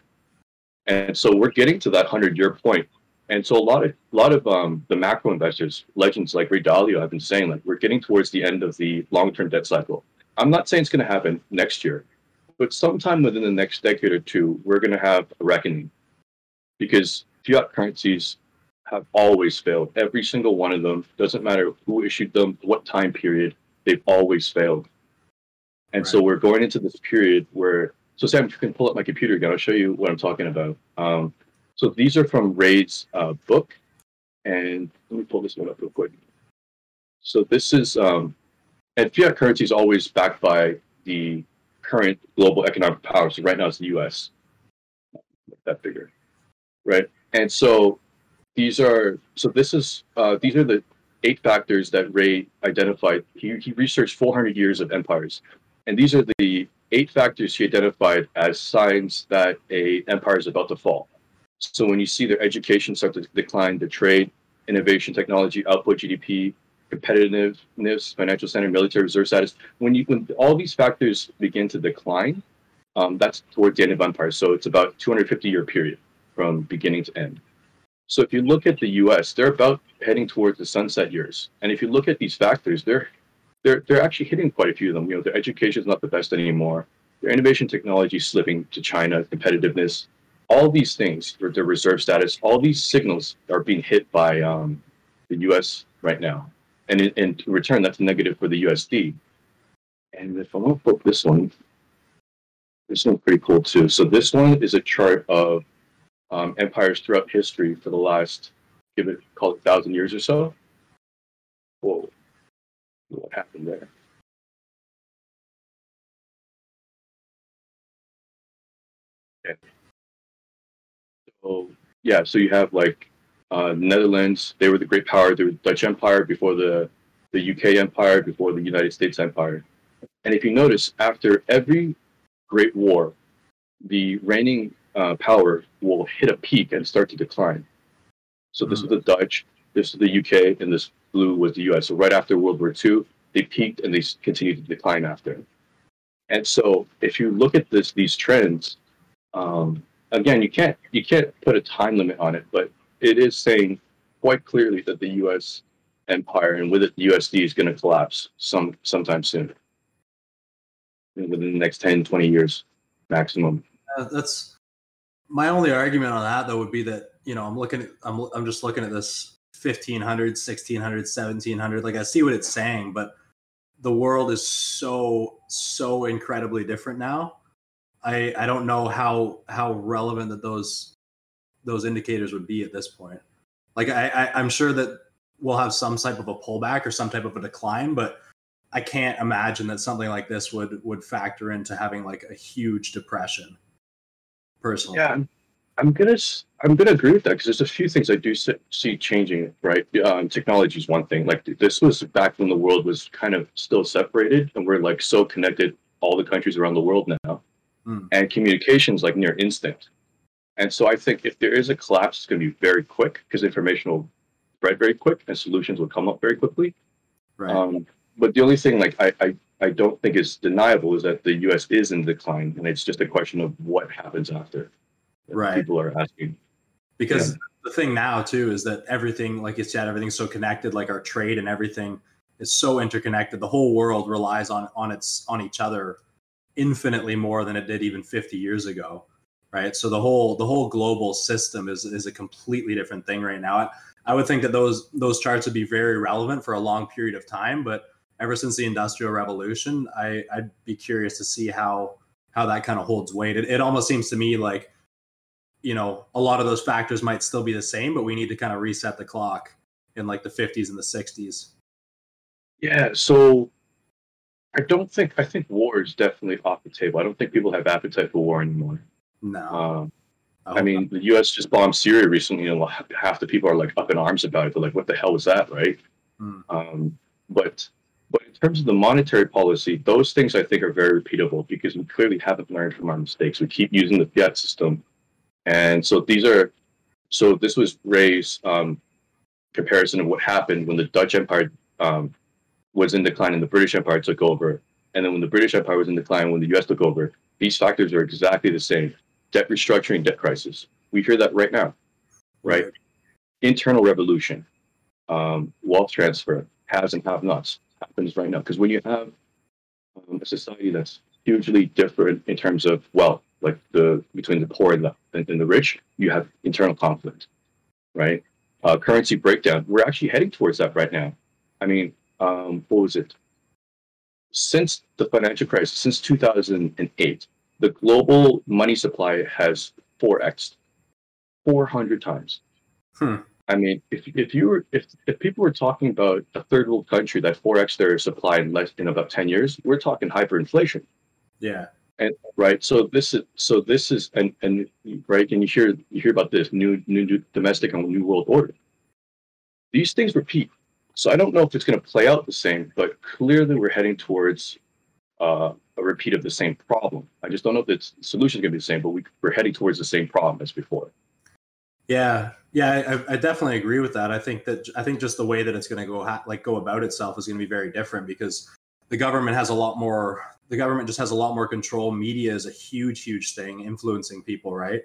And so we're getting to that 100-year point. And so a lot of the macro investors, legends like Ray Dalio, have been saying, like, we're getting towards the end of the long-term debt cycle. I'm not saying it's going to happen next year, but sometime within the next decade or two, we're going to have a reckoning, because fiat currencies have always failed. Every single one of them, doesn't matter who issued them, what time period, they've always failed. And so we're going into this period where, so Sam, if you can pull up my computer again, I'll show you what I'm talking about. So these are from Ray's book, and let me pull this one up real quick. So this is, and fiat currency is always backed by the current global economic power. So right now it's the U.S. Make that bigger, right? And so these are the 8 factors that Ray identified. He researched 400 years of empires, and these are the 8 factors he identified as signs that an empire is about to fall. So when you see their education start to decline, the trade, innovation, technology, output, GDP, competitiveness, financial standard, military reserve status, when all these factors begin to decline, that's towards the end of empire. So it's about 250-year period from beginning to end. So if you look at the U.S., they're about heading towards the sunset years. And if you look at these factors, they're actually hitting quite a few of them. Their education is not the best anymore. Their innovation technology is slipping to China, competitiveness, all these things, their reserve status, all these signals are being hit by the U.S. right now. And in return, that's negative for the USD. And if I'm going to flip this one's pretty cool too. So this one is a chart of empires throughout history for the last, call it 1,000 years or so. Whoa, what happened there? Okay. So yeah, so you have like Netherlands. They were the great power. They were the Dutch Empire before the UK Empire, before the United States Empire. And if you notice, after every great war, the reigning power will hit a peak and start to decline. So this was the Dutch, this was the UK, and this blue was the US. So right after World War II, they peaked and they continued to decline after. And so if you look at these trends, again, you can't put a time limit on it, but it is saying quite clearly that the US empire, and with it the USD, is going to collapse sometime soon, within the next 10, 20 years maximum. That's my only argument on that, though, would be that, you know, I'm just looking at this 1500, 1600, 1700. Like, I see what it's saying, but the world is so incredibly different now. I don't know how relevant that those indicators would be at this point. Like, I'm sure that we'll have some type of a pullback or some type of a decline, but I can't imagine that something like this would factor into having like a huge depression. Personally, yeah, I'm gonna agree with that, because there's a few things I do see changing. Right, technology is one thing. Like, this was back when the world was kind of still separated, and we're like so connected, all the countries around the world now. And communication's like near instant. And so I think if there is a collapse, it's going to be very quick, because information will spread very quick and solutions will come up very quickly. Right. But the only thing, like, I don't think is deniable is that the U.S. is in decline, and it's just a question of what happens after. Right. People are asking. Because the thing now, too, is that everything, like you said, everything's so connected, like our trade and everything is so interconnected. The whole world relies on each other infinitely more than it did even 50 years ago, right? So the whole global system is a completely different thing right now. I would think that those charts would be very relevant for a long period of time, but ever since the Industrial Revolution, I'd be curious to see how that kind of holds weight. It almost seems to me like, you know, a lot of those factors might still be the same, but we need to kind of reset the clock in like the 50s and the 60s. Yeah, so I think war is definitely off the table. I don't think people have appetite for war anymore. No. I mean, the U.S. just bombed Syria recently, and half the people are like up in arms about it. They're like, what the hell was that, right? But in terms of the monetary policy, those things I think are very repeatable, because we clearly haven't learned from our mistakes. We keep using the fiat system. And so this was Ray's comparison of what happened when the Dutch Empire was in decline and the British Empire took over. And then when the British Empire was in decline, when the US took over, these factors are exactly the same. Debt restructuring, debt crisis. We hear that right now, right? Internal revolution, wealth transfer, haves and have-nots, happens right now. Because when you have a society that's hugely different in terms of wealth, like between the poor and the rich, you have internal conflict, right? Currency breakdown. We're actually heading towards that right now. I mean, what was it? Since the financial crisis, since 2008, the global money supply has 4x'd, 400 times. I mean, if people were talking about a third world country that 4x their supply in about 10 years, we're talking hyperinflation. Yeah. And right. So this is and right. And you hear about this new domestic and new world order. These things repeat. So I don't know if it's going to play out the same, but clearly we're heading towards a repeat of the same problem. I just don't know if the solution is going to be the same, but we're heading towards the same problem as before. Yeah, I definitely agree with that. I think just the way that it's going to go about itself is going to be very different, because the government has a lot more. The government just has a lot more control. Media is a huge thing, influencing people, right?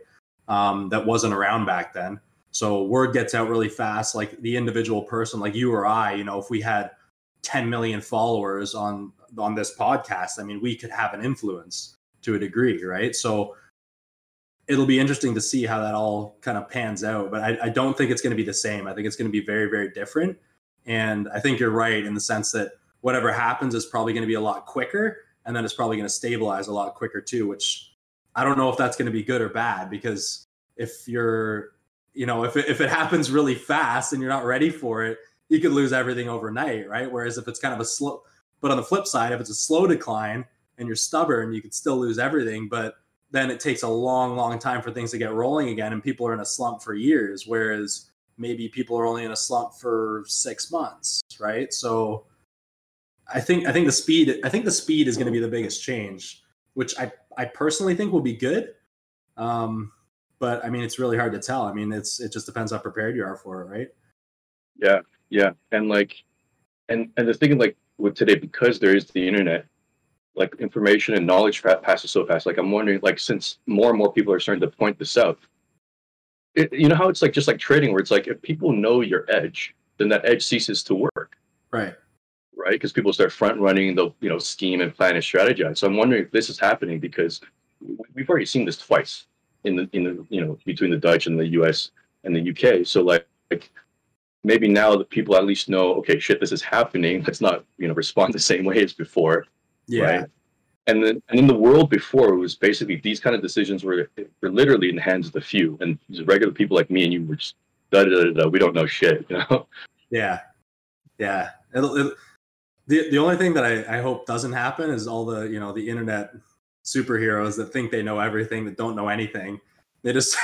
That wasn't around back then. So word gets out really fast. Like the individual person, like you or I, you know, if we had 10 million followers on this podcast, I mean, we could have an influence to a degree, right? So it'll be interesting to see how that all kind of pans out. But I don't think it's going to be the same. I think it's going to be very, very different. And I think you're right in the sense that whatever happens is probably going to be a lot quicker. And then it's probably going to stabilize a lot quicker too, which I don't know if that's going to be good or bad, because if you're, you know, if it happens really fast and you're not ready for it, you could lose everything overnight, right? Whereas if it's kind of a slow, but on the flip side, if it's a slow decline and you're stubborn, you could still lose everything, but then it takes a long, long time for things to get rolling again. And people are in a slump for years, whereas maybe people are only in a slump for 6 months, right? So I think the speed is going to be the biggest change, which I personally think will be good. But I mean, it's really hard to tell. I mean, it just depends how prepared you are for it, right? Yeah. Yeah. And and the thing like with today, because there is the internet, like information and knowledge passes so fast. Like I'm wondering, like since more and more people are starting to point this out, you know how it's like just like trading where it's like if people know your edge, then that edge ceases to work. Right. Because people start front running, they'll, you know, scheme and plan and strategize. So I'm wondering if this is happening because we've already seen this twice in the you know, between the Dutch and the US and the UK. So like maybe now the people at least know, okay, shit, this is happening. Let's not, you know, respond the same way as before. Yeah. Right? And in the world before, it was basically these kind of decisions were literally in the hands of the few, and regular people like me and you were just we don't know shit, you know? Yeah. The only thing that I hope doesn't happen is all the, you know, the internet superheroes that think they know everything that don't know anything. They just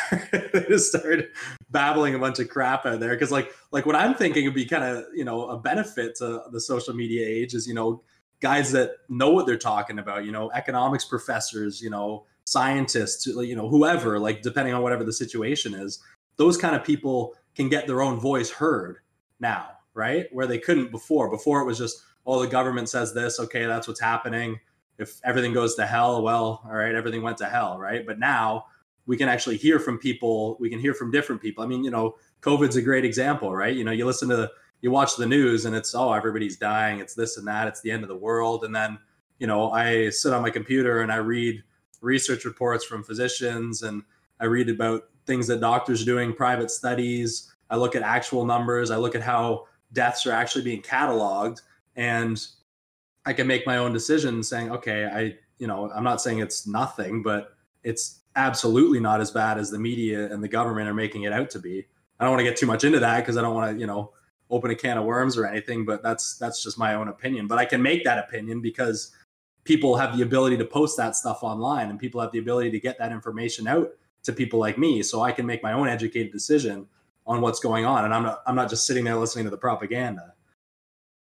started babbling a bunch of crap out there, because like what I'm thinking would be kind of, you know, a benefit to the social media age is, you know, guys that know what they're talking about, you know, economics professors, you know, scientists, you know, whoever, like depending on whatever the situation is, those kind of people can get their own voice heard now, right? Where they couldn't before. Before it was just, oh, the government says this, okay, that's what's happening. If everything goes to hell, well, all right, everything went to hell, right? But now we can actually hear from people, we can hear from different people. I mean, you know, COVID's a great example, right? You know, you watch the news and it's, oh, everybody's dying. It's this and that. It's the end of the world. And then, you know, I sit on my computer and I read research reports from physicians, and I read about things that doctors are doing, private studies. I look at actual numbers. I look at how deaths are actually being cataloged, and I can make my own decision saying, okay, I'm not saying it's nothing, but it's absolutely not as bad as the media and the government are making it out to be. I don't want to get too much into that because I don't want to, you know, open a can of worms or anything, but that's just my own opinion. But I can make that opinion because people have the ability to post that stuff online, and people have the ability to get that information out to people like me, so I can make my own educated decision on what's going on, and I'm not just sitting there listening to the propaganda.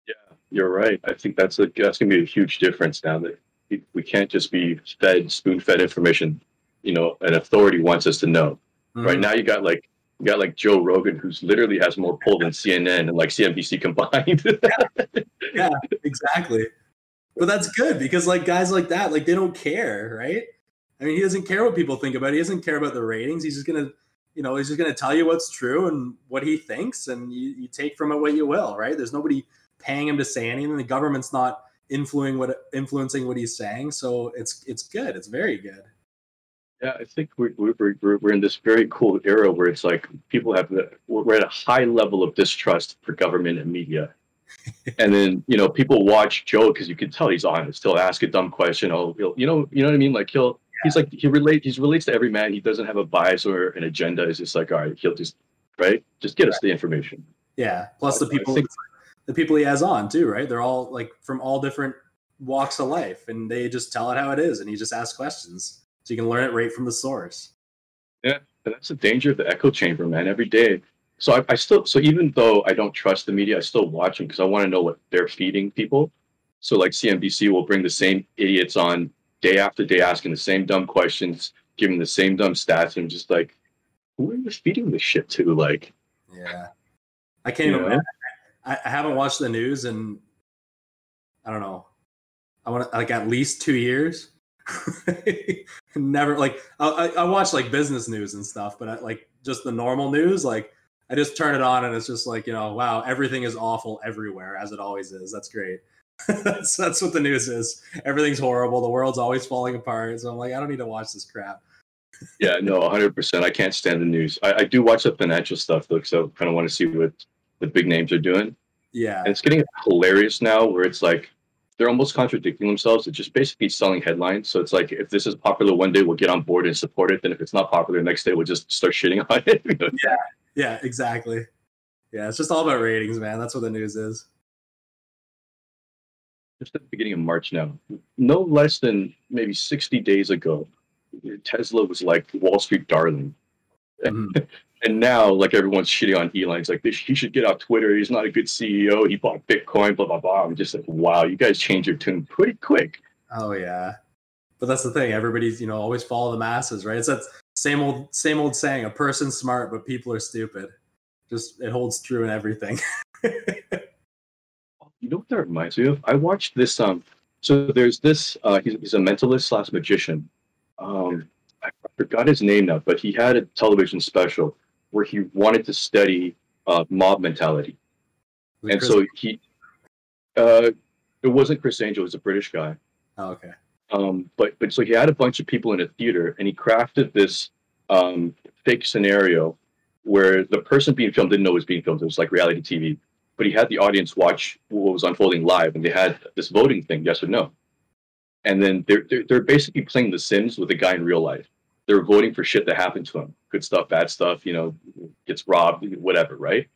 Yeah, you're right. I think that's gonna be a huge difference now, that we can't just be spoon-fed information, you know, an authority wants us to know. Mm-hmm. Right now you got like Joe Rogan, who's literally has more pull than CNN and like CNBC combined. yeah, exactly. But that's good, because like guys like that, like they don't care, right? I mean, he doesn't care what people think about. He doesn't care about the ratings. He's just gonna, you know, tell you what's true and what he thinks, and you take from it what you will, right? There's nobody paying him to say anything. The government's not influencing what he's saying, so it's good. It's very good. Yeah, I think we're in this very cool era where it's like people we're at a high level of distrust for government and media. And then, you know, people watch Joe because you can tell he's honest. He'll ask a dumb question. You know what I mean? Like he relates to every man. He doesn't have a bias or an agenda. It's just like, all right, he'll just get us the information. Yeah. Plus the people he has on too, right? They're all like from all different walks of life, and they just tell it how it is. And he just asks questions, so you can learn it right from the source. Yeah, but that's the danger of the echo chamber, man. Every day. So I still even though I don't trust the media, I still watch them because I want to know what they're feeding people. So like CNBC will bring the same idiots on day after day, asking the same dumb questions, giving the same dumb stats, and I'm just like, who are you feeding this shit to? Like, yeah, I can't even. I haven't watched the news in, I don't know, I want like at least 2 years. Never like I watch like business news and stuff, but like just the normal news, like I just turn it on and it's just like, you know, wow, everything is awful everywhere, as it always is. That's great. that's what the news is. Everything's horrible. The world's always falling apart. So I'm like, I don't need to watch this crap. Yeah, no, 100%. I can't stand the news. I do watch the financial stuff though, so I kind of want to see what the big names are doing. Yeah. And it's getting hilarious now where it's like, they're almost contradicting themselves. It's just basically selling headlines. So it's like, if this is popular one day, we'll get on board and support it. Then if it's not popular, the next day we'll just start shitting on it. Yeah. Yeah, exactly. Yeah. It's just all about ratings, man. That's what the news is. Just at the beginning of March now, no less than maybe 60 days ago, Tesla was like Wall Street darling. Mm-hmm. And now, like, everyone's shitting on Elon. It's like, he should get off Twitter. He's not a good CEO. He bought Bitcoin, blah, blah, blah. I'm just like, wow, you guys change your tune pretty quick. Oh, yeah. But that's the thing. Everybody's, you know, always follow the masses, right? It's that same old saying, a person's smart, but people are stupid. Just, it holds true in everything. You know what that reminds me of? I watched this, so there's this, he's a mentalist / magician. I forgot his name now, but he had a television special where he wanted to study mob mentality. And so he, it wasn't Chris Angel, it was a British guy. Oh, okay. But so he had a bunch of people in a theater, and he crafted this fake scenario where the person being filmed didn't know it was being filmed. It was like reality TV. But he had the audience watch what was unfolding live, and they had this voting thing, yes or no. And then they're basically playing The Sims with a guy in real life. They're voting for shit that happened to him. Good stuff, bad stuff, you know, gets robbed, whatever, right?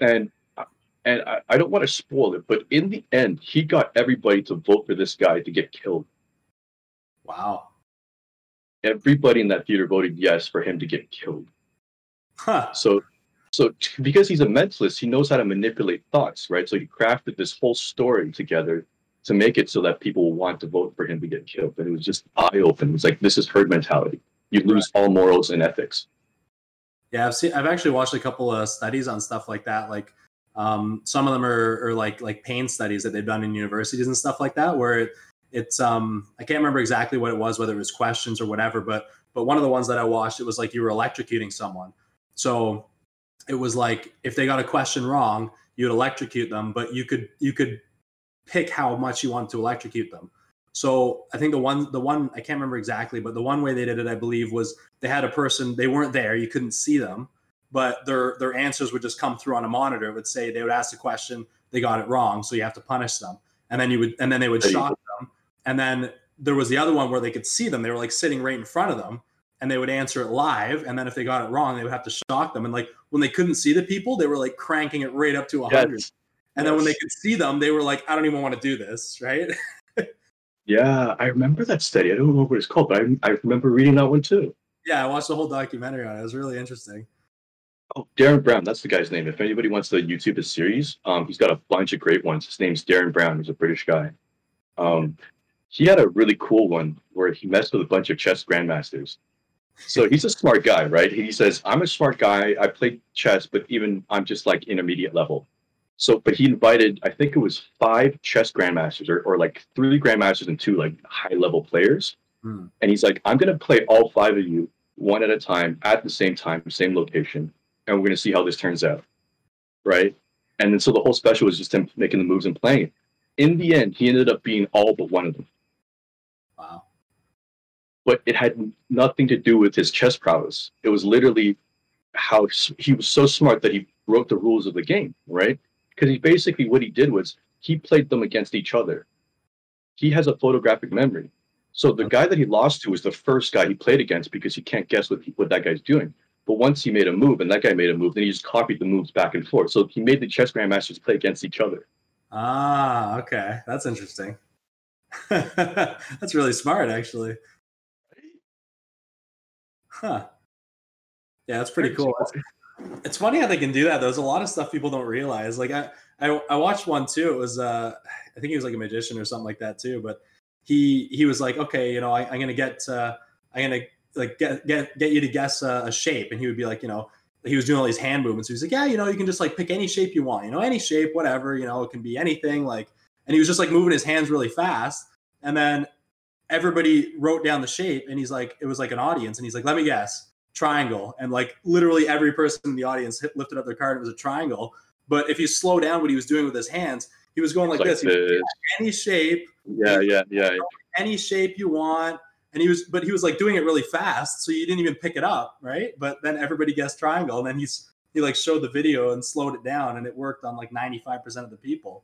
And I don't want to spoil it, but in the end, he got everybody to vote for this guy to get killed. Wow. Everybody in that theater voted yes for him to get killed. Huh. So because he's a mentalist, he knows how to manipulate thoughts, right? So he crafted this whole story together to make it so that people want to vote for him to get killed. And it was just eye-opening. It was like, this is herd mentality. You lose all morals and ethics. Yeah, I've actually watched a couple of studies on stuff like that. Like, some of them are like pain studies that they've done in universities and stuff like that, where it's I can't remember exactly what it was, whether it was questions or whatever, but one of the ones that I watched, it was like you were electrocuting someone. So it was like, if they got a question wrong, you would electrocute them, but you could pick how much you want to electrocute them. So I think the one I can't remember exactly, but the one way they did it, I believe, was they had a person, they weren't there, you couldn't see them, but their answers would just come through on a monitor. It would say, they would ask the question, they got it wrong, so you have to punish them. And then they would shock them. And then there was the other one where they could see them. They were like sitting right in front of them, and they would answer it live. And then if they got it wrong, they would have to shock them. And like, when they couldn't see the people, they were like cranking it right up to 100. Yes. And then when they could see them, they were like, I don't even want to do this, right? Yeah, I remember that study. I don't know what it's called, but I remember reading that one too. Yeah, I watched the whole documentary on it. It was really interesting. Oh, Darren Brown, that's the guy's name. If anybody wants to YouTube his series, he's got a bunch of great ones. His name's Darren Brown. He's a British guy. He had a really cool one where he messed with a bunch of chess grandmasters. So he's a smart guy, right? He says, I'm a smart guy. I play chess, but even I'm just like intermediate level. So, but he invited, I think it was 5 chess grandmasters or like 3 grandmasters and 2 like high level players. Mm. And he's like, I'm going to play all 5 of you one at a time at the same time, same location. And we're going to see how this turns out. Right. And then so the whole special was just him making the moves and playing. In the end, he ended up being all but one of them. Wow. But it had nothing to do with his chess prowess. It was literally how he was so smart that he wrote the rules of the game. Right. Because he basically, what he did was he played them against each other. He has a photographic memory. So the guy that he lost to was the first guy he played against because he can't guess what that guy's doing. But once he made a move and that guy made a move, then he just copied the moves back and forth. So he made the chess grandmasters play against each other. Ah, okay. That's interesting. That's really smart, actually. Huh. Yeah, that's pretty cool. It's funny how they can do that. There's a lot of stuff people don't realize. Like I watched one too. It was I think he was like a magician or something like that too. But he was like, okay, you know, I'm gonna get get you to guess a shape, and he would be like, you know, he was doing all these hand movements. He was like, yeah, you know, you can just like pick any shape you want, you know, any shape, whatever, you know, it can be anything. Like, and he was just like moving his hands really fast, and then everybody wrote down the shape, and he's like, it was like an audience, and he's like, let me guess. Triangle. And like literally every person in the audience lifted up their card. It was a triangle. But if you slow down what he was doing with his hands, he was going like this. He was, yeah, any shape. Yeah, yeah, yeah. Any shape you want. And he was like doing it really fast, so you didn't even pick it up, right? But then everybody guessed triangle, and then he's he like showed the video and slowed it down, and it worked on like 95% of the people.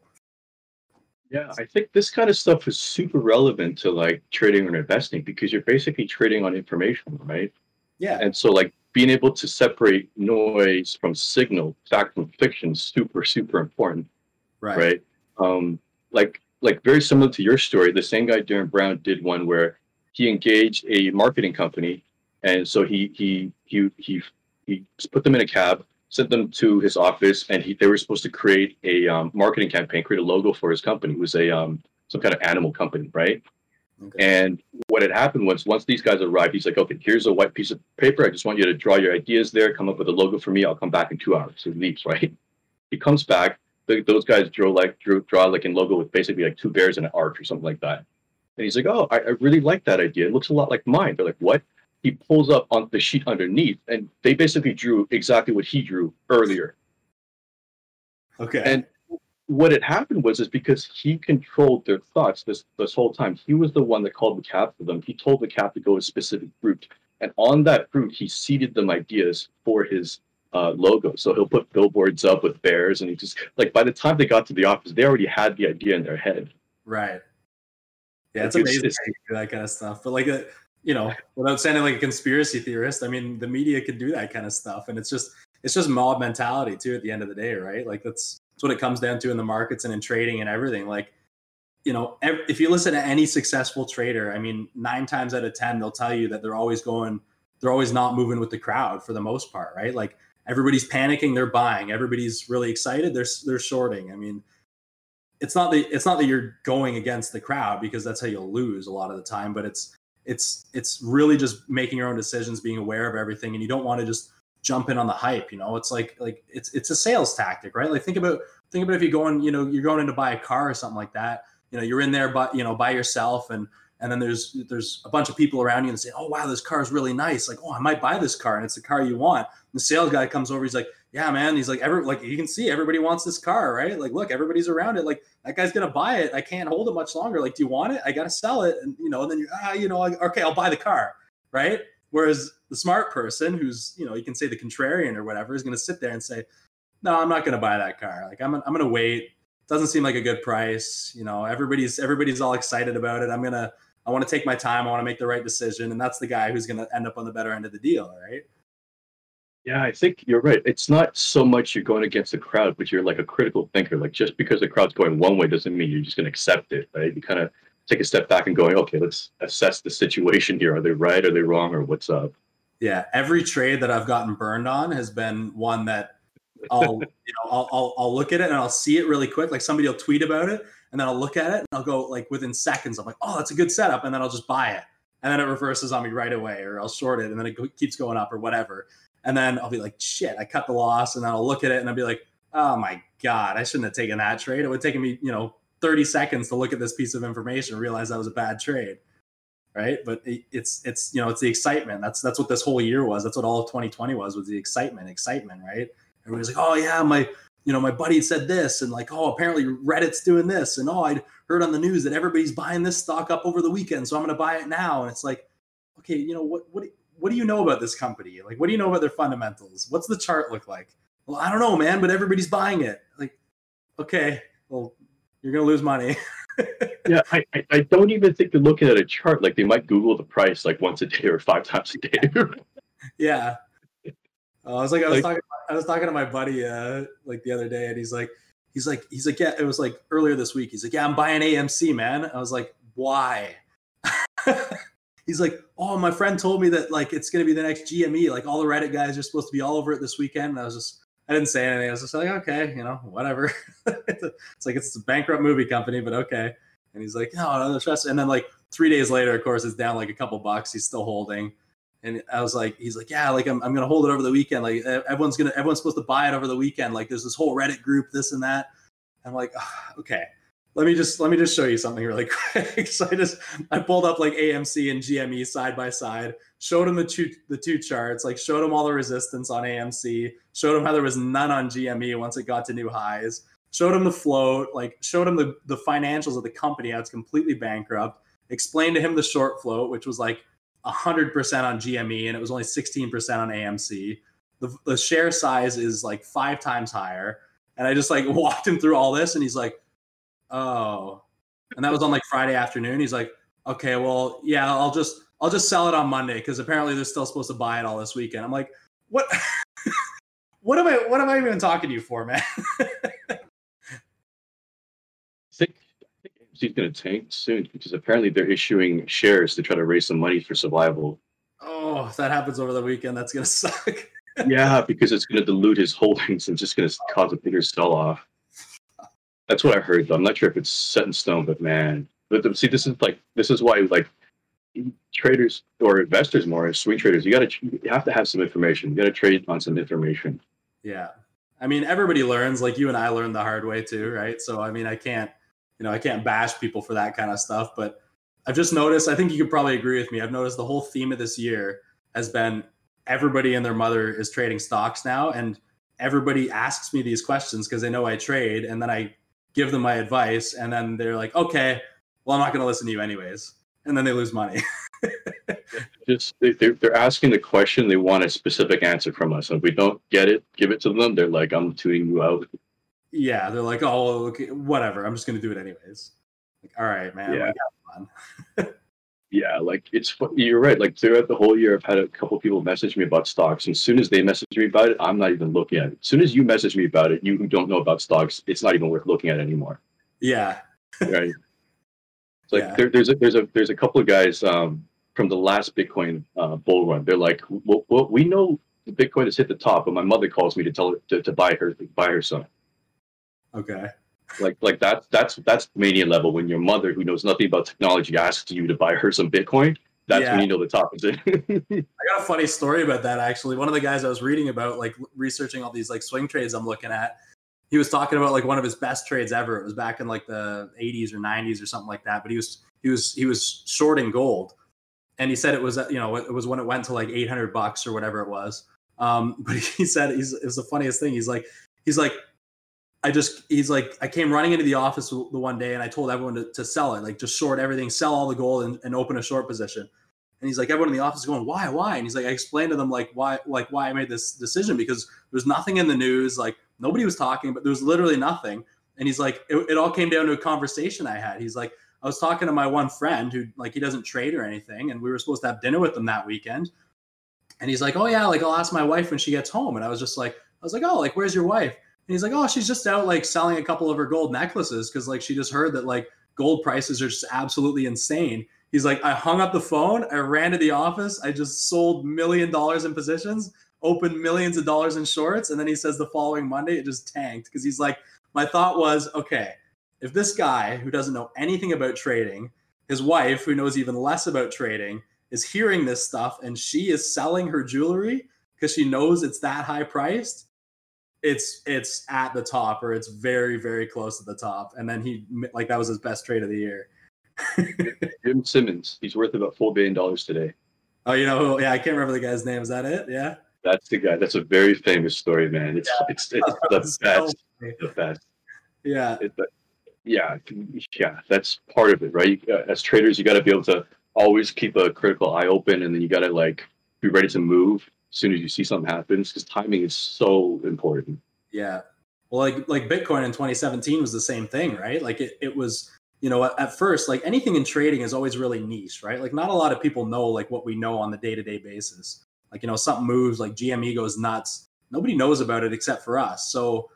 Yeah, I think this kind of stuff is super relevant to like trading and investing, because you're basically trading on information, right? Yeah. And so like being able to separate noise from signal, fact from fiction, is super, super important. Right. Like very similar to your story, the same guy, Darren Brown, did one where he engaged a marketing company. And so he put them in a cab, sent them to his office, and they were supposed to create a marketing campaign, create a logo for his company. It was a some kind of animal company, right? Okay. And what had happened was, once these guys arrived, he's like, okay, here's a white piece of paper. I just want you to draw your ideas there, come up with a logo for me. I'll come back in 2 hours. So he leaves, right? He comes back. Those guys draw a logo with basically like two bears and an arch or something like that. And he's like, oh, I really like that idea. It looks a lot like mine. They're like, what? He pulls up on the sheet underneath, and they basically drew exactly what he drew earlier. Okay. And what had happened was, is because he controlled their thoughts this whole time. He was the one that called the cab for them. He told the cab to go a specific route, and on that route, he seeded them ideas for his logo. So he'll put billboards up with bears, and he just like, by the time they got to the office, they already had the idea in their head. Right. Yeah, it's amazing how you do that kind of stuff. But like a, you know, without sounding like a conspiracy theorist, I mean, the media can do that kind of stuff. And it's just mob mentality too, at the end of the day, right? Like that's what it comes down to in the markets and in trading and everything. Like, you know, if you listen to any successful trader, I mean, 9 times out of 10, they'll tell you that they're always not moving with the crowd for the most part, right? Like everybody's panicking, they're buying. Everybody's really excited, they're shorting. I mean, it's not that you're going against the crowd, because that's how you'll lose a lot of the time, but it's really just making your own decisions, being aware of everything. And you don't want to just jump in on the hype, you know. It's like it's a sales tactic, right? Like think about if you're going in to buy a car or something like that, you know, you're in there, but you know, by yourself, and then there's a bunch of people around you and say, oh wow, this car is really nice. Like, oh, I might buy this car. And it's the car you want. And the sales guy comes over, he's like, yeah, man. He's like, you can see everybody wants this car, right? Like, look, everybody's around it. Like, that guy's going to buy it. I can't hold it much longer. Like, do you want it? I got to sell it. And, you know, and then okay, I'll buy the car, right? Whereas the smart person who's, you know, you can say the contrarian or whatever, is going to sit there and say, no, I'm not going to buy that car. Like, I'm going to wait. It doesn't seem like a good price. You know, everybody's all excited about it. I want to take my time. I want to make the right decision. And that's the guy who's going to end up on the better end of the deal, right? Yeah, I think you're right. It's not so much you're going against the crowd, but you're like a critical thinker. Like, just because the crowd's going one way doesn't mean you're just going to accept it, right? You kind of take a step back and going, okay, let's assess the situation here. Are they right? Are they wrong? Or what's up? Yeah, every trade that I've gotten burned on has been one that I'll, you know, I'll look at it and I'll see it really quick. Like somebody will tweet about it, and then I'll look at it and I'll go, like, within seconds, I'm like, oh, that's a good setup, and then I'll just buy it, and then it reverses on me right away, or I'll short it, and then it keeps going up or whatever. And then I'll be like, shit, I cut the loss. And then I'll look at it and I'll be like, oh my God, I shouldn't have taken that trade. It would have taken me, you know, 30 seconds to look at this piece of information and realize that was a bad trade. Right. But it's, you know, it's the excitement. That's what this whole year was. That's what all of 2020 was the excitement. Right. Everybody's like, oh yeah, my buddy said this, and like, oh, apparently Reddit's doing this. And oh, I heard on the news that everybody's buying this stock up over the weekend, so I'm going to buy it now. And it's like, okay, you know, what do you know about this company? Like, what do you know about their fundamentals? What's the chart look like? Well, I don't know, man, but everybody's buying it. Like, okay, well, you're going to lose money. Yeah, I don't even think they're looking at a chart. Like, they might Google the price like once a day or 5 times a day. Yeah. I was talking to my buddy like the other day, and he's like, yeah, it was like earlier this week. He's like, yeah, I'm buying AMC, man. I was like, why? He's like, oh, my friend told me that like it's going to be the next GME. Like all the Reddit guys are supposed to be all over it this weekend. And I didn't say anything. I was just like, okay, you know, whatever. It's like, it's a bankrupt movie company, but okay. And he's like, no, trust. And then like 3 days later, of course, it's down like a couple bucks. He's still holding. And I was like, he's like, yeah, like I'm going to hold it over the weekend. Like everyone's supposed to buy it over the weekend. Like there's this whole Reddit group, this and that. I'm like, oh, okay. Let me just show you something really quick. So I pulled up like AMC and GME side by side, showed him the two charts, like showed him all the resistance on AMC, showed him how there was none on GME once it got to new highs, showed him the float, like showed him the financials of the company, how it's completely bankrupt, explained to him the short float, which was like 100% on GME and it was only 16% on AMC. the share size is like 5 times higher. And I just like walked him through all this, and he's like, oh. And that was on like Friday afternoon. He's like, okay, well, yeah, I'll just sell it on Monday, because apparently they're still supposed to buy it all this weekend. I'm like, what? What am I even talking to you for, man? I think AMC's going to tank soon, because apparently they're issuing shares to try to raise some money for survival. Oh, if that happens over the weekend, that's going to suck. Yeah, because it's going to dilute his holdings and just going to cause a bigger sell-off. That's what I heard, though. I'm not sure if it's set in stone, but man, but see, this is why like traders or investors, more swing traders, you have to have some information. You got to trade on some information. Yeah, I mean, everybody learns. Like you and I learned the hard way too, right? So I mean, I can't bash people for that kind of stuff. But I've just noticed. I think you could probably agree with me. I've noticed the whole theme of this year has been everybody and their mother is trading stocks now, and everybody asks me these questions because they know I trade, and then I give them my advice, and then they're like, okay, well, I'm not going to listen to you anyways. And then they lose money. Just they're asking the question. They want a specific answer from us. And if we don't get it, give it to them. They're like, I'm tuning you out. Yeah. They're like, oh, okay, whatever. I'm just going to do it anyways. Like, all right, man. Yeah. Like, have fun. Yeah. Like you're right. Like throughout the whole year, I've had a couple of people message me about stocks. And as soon as they message me about it, I'm not even looking at it. As soon as you message me about it, you who don't know about stocks, it's not even worth looking at anymore. Yeah. Right. Like yeah. There's a couple of guys from the last Bitcoin bull run. They're like, well, we know Bitcoin has hit the top, but my mother calls me to tell her to buy her son. Okay. Like that's mania level, when your mother, who knows nothing about technology, asks you to buy her some Bitcoin. That's when you know the top is it. I got a funny story about that actually. One of the guys I was reading about, like researching all these like swing trades I'm looking at. He was talking about like one of his best trades ever. It was back in like the 80s or 90s or something like that. But he was shorting gold, and he said it was, you know, it was when it went to like $800 or whatever it was. But he said it was the funniest thing. He's like I came running into the office the one day, and I told everyone to sell it, like just short everything, sell all the gold, and open a short position. And he's like, everyone in the office is going, why? And he's like, I explained to them why I made this decision, because there's nothing in the news, like. Nobody was talking, but there was literally nothing. And he's like, it all came down to a conversation I had. He's like, I was talking to my one friend who, like, he doesn't trade or anything. And we were supposed to have dinner with them that weekend. And he's like, oh yeah, like I'll ask my wife when she gets home. And I was like, oh, like, where's your wife? And he's like, oh, she's just out like selling a couple of her gold necklaces, because like she just heard that like gold prices are just absolutely insane. He's like, I hung up the phone, I ran to the office, I just sold $1 million in positions, opened millions of dollars in shorts. And then he says the following Monday, it just tanked. Because he's like, my thought was, okay, if this guy who doesn't know anything about trading, his wife who knows even less about trading is hearing this stuff, and she is selling her jewelry because she knows it's that high priced, it's at the top, or it's very, very close to the top. And then he, like, that was his best trade of the year. Jim Simmons, he's worth about $4 billion today. Oh, you know, yeah, I can't remember the guy's name. Is that it? Yeah. That's the guy. That's a very famous story, man. It's the best. The best. Yeah. Yeah. That's part of it, right? As traders, you got to be able to always keep a critical eye open, and then you got to like be ready to move as soon as you see something happens, because timing is so important. Yeah. Well, like Bitcoin in 2017 was the same thing, right? Like it was, you know, at first, like anything in trading is always really niche, right? Like not a lot of people know like what we know on the day-to-day basis. Like, you know, something moves, like GME goes nuts. Nobody knows about it except for us. So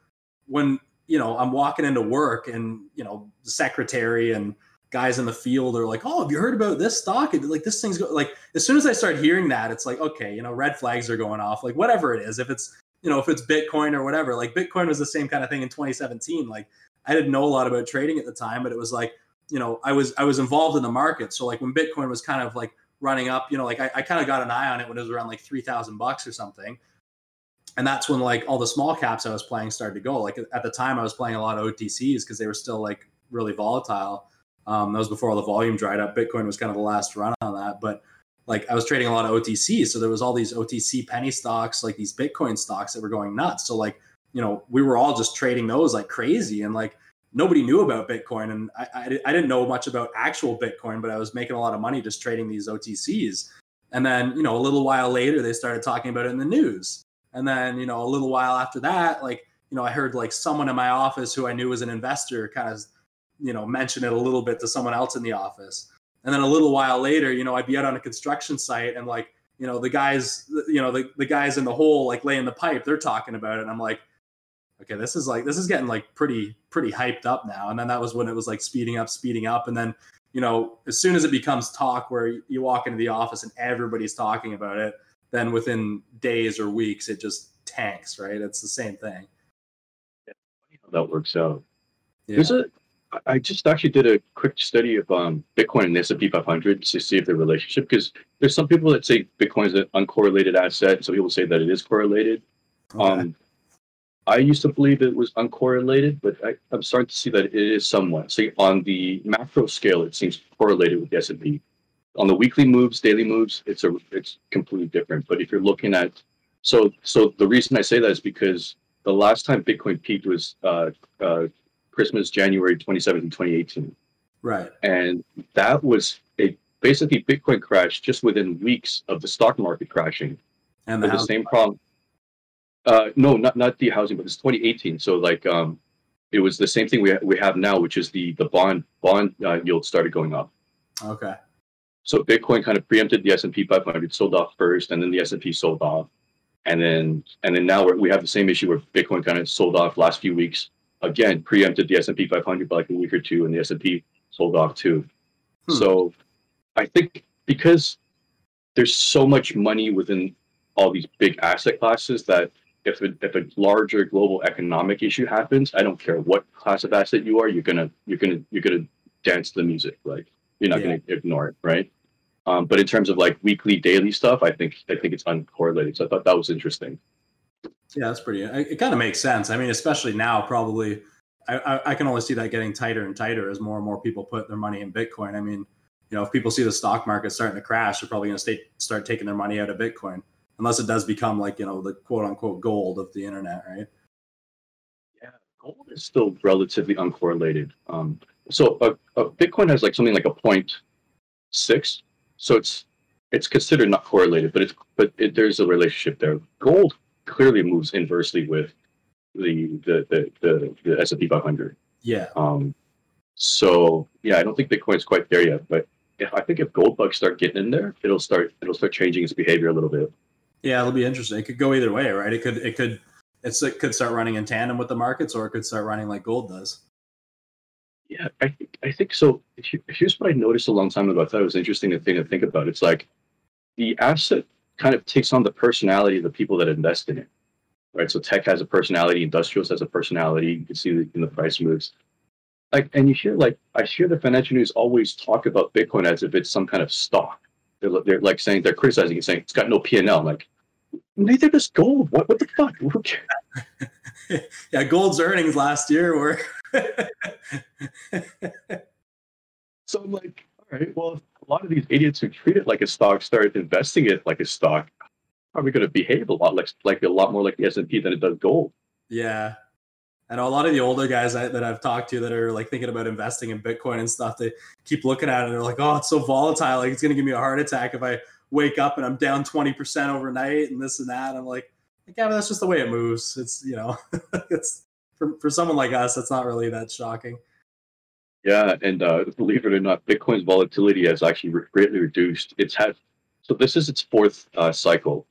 when, you know, I'm walking into work and, you know, the secretary and guys in the field are like, oh, have you heard about this stock? And like, this thing's like, as soon as I start hearing that, it's like, okay, you know, red flags are going off, like whatever it is. If it's, you know, if it's Bitcoin or whatever, like Bitcoin was the same kind of thing in 2017. Like I didn't know a lot about trading at the time, but it was like, you know, I was involved in the market. So like when Bitcoin was kind of like running up, you know, like I kind of got an eye on it when it was around like $3,000 or something. And that's when like all the small caps I was playing started to go. Like at the time I was playing a lot of OTCs because they were still like really volatile. That was before all the volume dried up. Bitcoin was kind of the last run on that, but like I was trading a lot of OTCs. So there was all these OTC penny stocks, like these Bitcoin stocks that were going nuts. So like, you know, we were all just trading those like crazy, and like nobody knew about Bitcoin, and I didn't know much about actual Bitcoin, but I was making a lot of money just trading these OTCs. And then, you know, a little while later, they started talking about it in the news. And then, you know, a little while after that, like, you know, I heard like someone in my office who I knew was an investor kind of, you know, mention it a little bit to someone else in the office. And then a little while later, you know, I'd be out on a construction site and like, you know, the guys in the hole, like laying the pipe, they're talking about it. And I'm like, okay, this is getting like pretty hyped up now. And then that was when it was like speeding up. And then, you know, as soon as it becomes talk where you walk into the office and everybody's talking about it, then within days or weeks, it just tanks, right? It's the same thing. Yeah, that works out. Yeah. I just actually did a quick study of Bitcoin and the S&P 500 to see if their relationship, because there's some people that say Bitcoin is an uncorrelated asset. Some people say that it is correlated. Okay. I used to believe it was uncorrelated, but I'm starting to see that it is somewhat. So on the macro scale, it seems correlated with the S&P. On the weekly moves, daily moves, it's completely different. But if you're looking at, so the reason I say that is because the last time Bitcoin peaked was Christmas, January 27th, 2018. Right. And that was basically Bitcoin crashed just within weeks of the stock market crashing. And the same problem. No, not the housing, but it's 2018. So like it was the same thing we have now, which is the bond yield started going up. Okay. So Bitcoin kind of preempted the S&P 500, sold off first, and then the S&P sold off. And then now we have the same issue where Bitcoin kind of sold off last few weeks. Again, preempted the S&P 500 by like a week or two, and the S&P sold off too. So I think because there's so much money within all these big asset classes that if a larger global economic issue happens, I don't care what class of asset you are, you're gonna dance to the music. Like you're not gonna ignore it, right? But in terms of like weekly, daily stuff, I think it's uncorrelated. So I thought that was interesting. Yeah, that's pretty. It kind of makes sense. I mean, especially now, probably, I can only see that getting tighter and tighter as more and more people put their money in Bitcoin. I mean, you know, if people see the stock market starting to crash, they're probably going to start taking their money out of Bitcoin, unless it does become like, you know, the quote unquote gold of the internet, right? Yeah, gold is still relatively uncorrelated. So a Bitcoin has like something like a 0.6, so it's considered not correlated, but there's a relationship there. Gold clearly moves inversely with the S&P 500. Yeah. So yeah, I don't think Bitcoin's quite there yet, but I think if gold bugs start getting in there, it'll start changing its behavior a little bit. Yeah, it'll be interesting. It could go either way, right? It could start running in tandem with the markets, or it could start running like gold does. Yeah, I think so. Here's what I noticed a long time ago. I thought it was interesting thing to think about. It's like the asset kind of takes on the personality of the people that invest in it, right? So tech has a personality, industrials has a personality. You can see in the price moves. Like, and you hear I hear the financial news always talk about Bitcoin as if it's some kind of stock. They're like saying, they're criticizing it, saying it's got no P&L. Like, neither does gold. What the fuck? Yeah, gold's earnings last year were. So I'm like, all right, well, a lot of these idiots who treat it like a stock start investing it like a stock. Are we going to behave a lot more like the S&P than it does gold? Yeah. I know a lot of the older guys that I've talked to that are like thinking about investing in Bitcoin and stuff, they keep looking at it and they're like, oh, it's so volatile. Like, it's going to give me a heart attack if I wake up and I'm down 20% overnight and this and that. I'm like, yeah, but that's just the way it moves. It's, you know, it's for someone like us, that's not really that shocking. Yeah, and believe it or not, Bitcoin's volatility has actually greatly reduced. So this is its fourth cycle,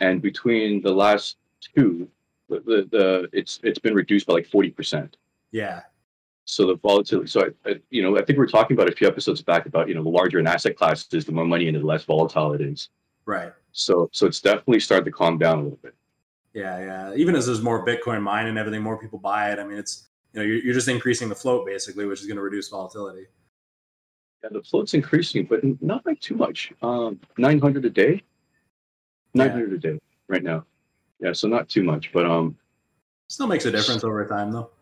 and between the last two, it's been reduced by like 40%. Yeah. So the volatility. So I think we were talking about a few episodes back about, you know, the larger an asset class is, the more money in it, the less volatile it is. Right. So it's definitely started to calm down a little bit. Yeah. Even as there's more Bitcoin mined and everything, more people buy it. I mean, it's. You know, you're just increasing the float, basically, which is going to reduce volatility. Yeah, the float's increasing, but not by too much. 900 a day. 900 a day right now. Yeah, so not too much, but still makes a difference over time, though.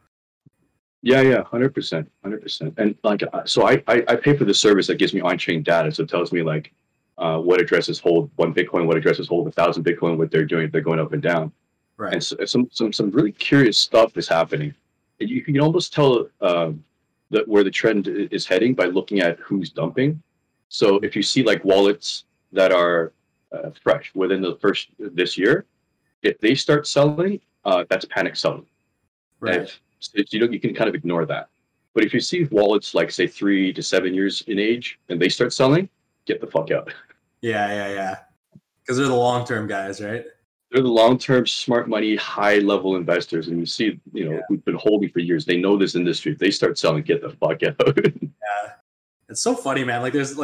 Yeah, 100%, 100%. And like, so I pay for the service that gives me on-chain data, so it tells me like what addresses hold one Bitcoin, what addresses hold 1,000 Bitcoin, what they're doing, if they're going up and down. Right. And so, some really curious stuff is happening. You can almost tell where the trend is heading by looking at who's dumping. So if you see like wallets that are fresh within the first this year, If they start selling, that's panic selling. Right. And you can kind of ignore that. But if you see wallets like, say, 3 to 7 years in age and they start selling, get the fuck out. Yeah. Because they're the long-term guys, right? They're the long-term smart money, high-level investors. And you see, who've been holding for years. They know this industry. If they start selling, get the fuck out. Yeah. It's so funny, man. Like, there's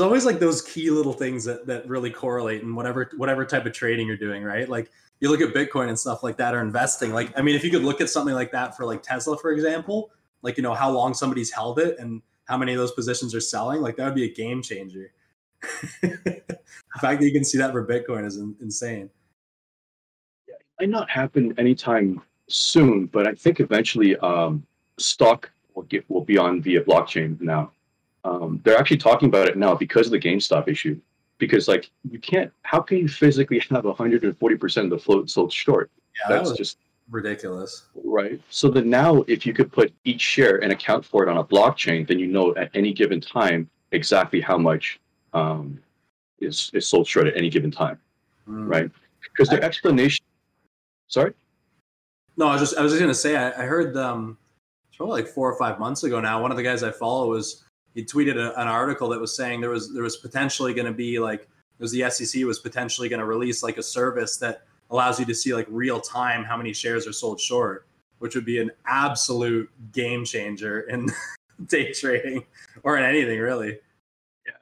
always like those key little things that really correlate in whatever type of trading you're doing, right? Like, you look at Bitcoin and stuff like that, or investing. Like, I mean, if you could look at something like that for like Tesla, for example, like, how long somebody's held it and how many of those positions are selling, like, that would be a game changer. The fact that you can see that for Bitcoin is insane. Yeah, it might not happen anytime soon, but I think eventually stock will be on via blockchain now. They're actually talking about it now because of the GameStop issue. Because, like, how can you physically have 140% of the float sold short? Yeah, that's just ridiculous. Right. So then now, if you could put each share and account for it on a blockchain, then you know at any given time exactly how much is sold short at any given time, right? Because their explanation. Sorry. No, I was just gonna say I heard it's probably like 4 or 5 months ago now. One of the guys I follow he tweeted an article that was saying there was potentially going to be the SEC was potentially going to release like a service that allows you to see like real time how many shares are sold short, which would be an absolute game changer in day trading or in anything really. Yeah.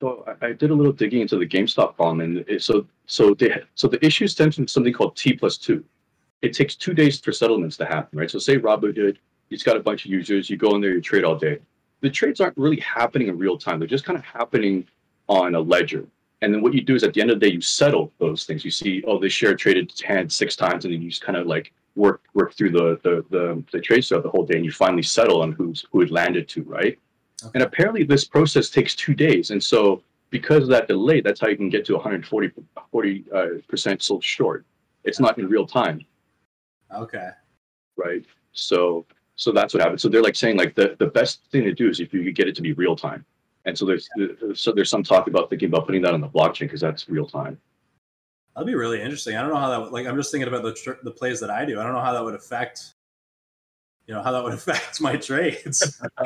So I did a little digging into the GameStop bomb, and so the issue stems from something called T+2. It takes 2 days for settlements to happen, right? So say Robinhood. He's got a bunch of users. You go in there, you trade all day. The trades aren't really happening in real time. They're just kind of happening on a ledger. And then what you do is at the end of the day, you settle those things. You see, oh, this share traded hand 6 times, and then you just kind of like work through the trades throughout the whole day, and you finally settle on who it landed to, right? Okay. And apparently this process takes 2 days. And so because of that delay, that's how you can get to 140% sold short. It's not in real time. Okay. Right. So that's what happened. So they're like saying like the best thing to do is if you could get it to be real time. And so there's some talk about thinking about putting that on the blockchain because that's real time. That'd be really interesting. I don't know how that would, like, I'm just thinking about the plays that I do. I don't know how that would affect, my trades. I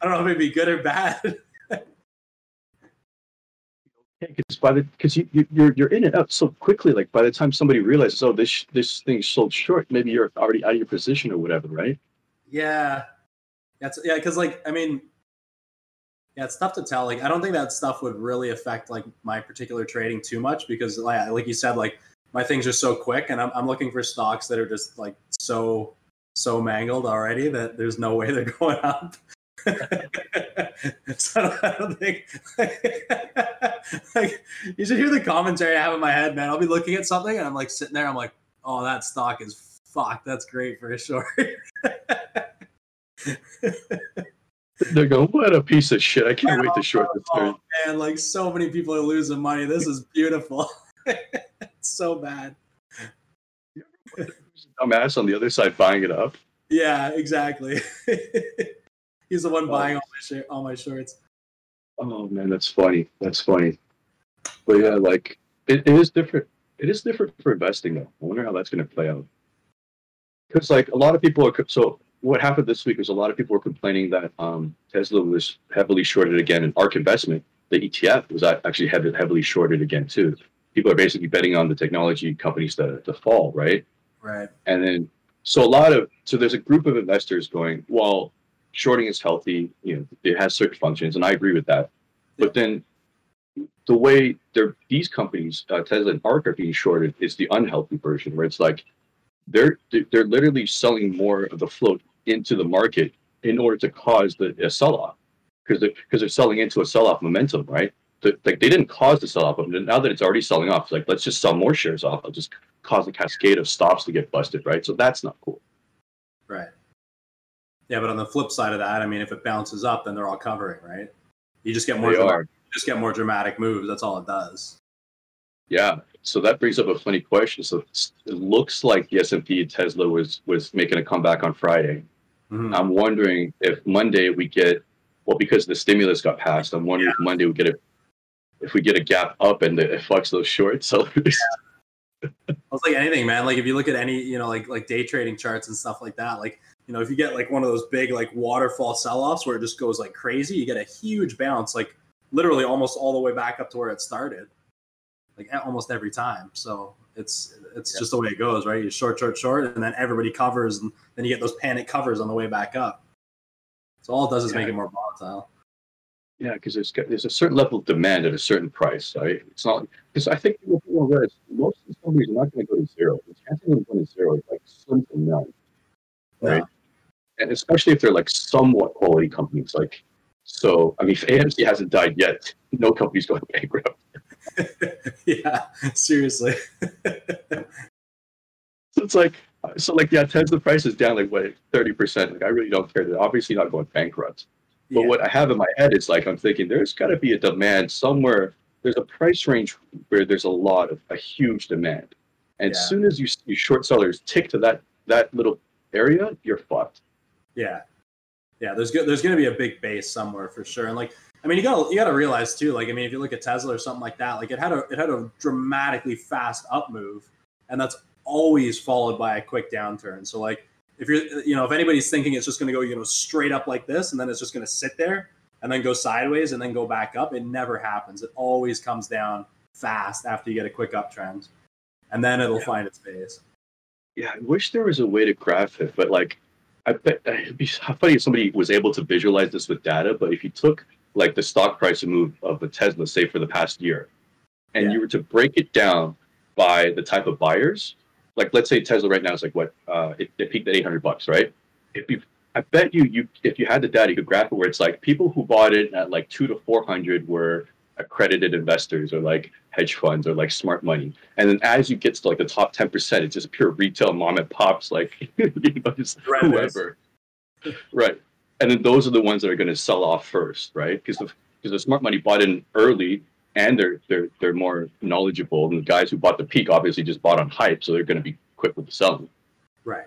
don't know if it'd be good or bad. Because you're in and out so quickly, like by the time somebody realizes, oh, this thing sold short, maybe you're already out of your position or whatever, right? Yeah, because it's tough to tell. Like, I don't think that stuff would really affect like my particular trading too much because, like you said, like my things are so quick, and I'm looking for stocks that are just like so mangled already that there's no way they're going up. So I don't think like you should hear the commentary I have in my head, man. I'll be looking at something and I'm like sitting there, I'm like, oh, that stock is fucked. That's great for a short. They go, what a piece of shit. I can't wait to short this thing. Man, like so many people are losing money. This is beautiful. It's so bad. Dumbass on the other side buying it up. Yeah, exactly. He's the one buying all my shorts. Oh man, that's funny. But yeah, like it is different. It is different for investing though. I wonder how that's going to play out. Because like a lot of people are. So what happened this week was a lot of people were complaining that Tesla was heavily shorted again, and ARK investment, the ETF, was actually heavily shorted again too. People are basically betting on the technology companies to fall, right? Right. And then so there's a group of investors going, well, shorting is healthy, it has certain functions, and I agree with that. But then the way these companies, Tesla and ARK, are being shorted is the unhealthy version, where it's like they're literally selling more of the float into the market in order to cause a sell-off, because they're selling into a sell-off momentum, right? Like they didn't cause the sell-off, but now that it's already selling off, it's like, let's just sell more shares off. I'll just cause a cascade of stops to get busted, right? So that's not cool. Right. Yeah, but on the flip side of that, I mean, if it bounces up, then they're all covering, right? You just get more. Just get more dramatic moves. That's all it does. Yeah. So that brings up a funny question. So it looks like the S&P Tesla was making a comeback on Friday. Mm-hmm. I'm wondering if Monday we get because the stimulus got passed. I'm wondering if Monday we get a if we get a gap up and it fucks those short sellers. Yeah. It's like anything, man. Like if you look at any, you know, like day trading charts and stuff like that, like, you know, if you get like one of those big like waterfall sell-offs where it just goes like crazy, you get a huge bounce, like literally almost all the way back up to where it started, like almost every time. So it's just the way it goes, right? You short, and then everybody covers, and then you get those panic covers on the way back up. So all it does is make it more volatile. Yeah, because there's a certain level of demand at a certain price, right? It's not because I think people realize most of these companies are not going to go to zero. The chance of them going to zero is like something none, right? Yeah. And especially if they're like somewhat quality companies, like. So, I mean, if AMC hasn't died yet, no company's going bankrupt. Yeah, seriously. So Tesla price is down like what 30%. Like, I really don't care. They're obviously not going bankrupt. But what I have in my head is like I'm thinking there's got to be a demand somewhere. There's a price range where there's a huge demand, and as soon as you short sellers tick to that little area, you're fucked. Yeah. Yeah, there's going to be a big base somewhere for sure. And like, I mean, you got to realize too, like, I mean, if you look at Tesla or something like that, like it had a dramatically fast up move, and that's always followed by a quick downturn. So like, if you're, you know, if anybody's thinking it's just going to go, you know, straight up like this, and then it's just going to sit there and then go sideways and then go back up, it never happens. It always comes down fast after you get a quick uptrend, and then it'll find its base. Yeah, I wish there was a way to graph it, but like, I bet it'd be funny if somebody was able to visualize this with data, but if you took like the stock price move of the Tesla, say for the past year, and you were to break it down by the type of buyers, like let's say Tesla right now is like what, it peaked at $800, right? If you had the data, you could graph it where it's like people who bought it at like 200 to 400 were accredited investors or like hedge funds or like smart money, and then as you get to like the top 10%, it's just pure retail mom and pops, like you know, just whoever, right? And then those are the ones that are going to sell off first, right? Because the smart money bought in early, and they're more knowledgeable, and the guys who bought the peak obviously just bought on hype, so they're going to be quick with the selling, right?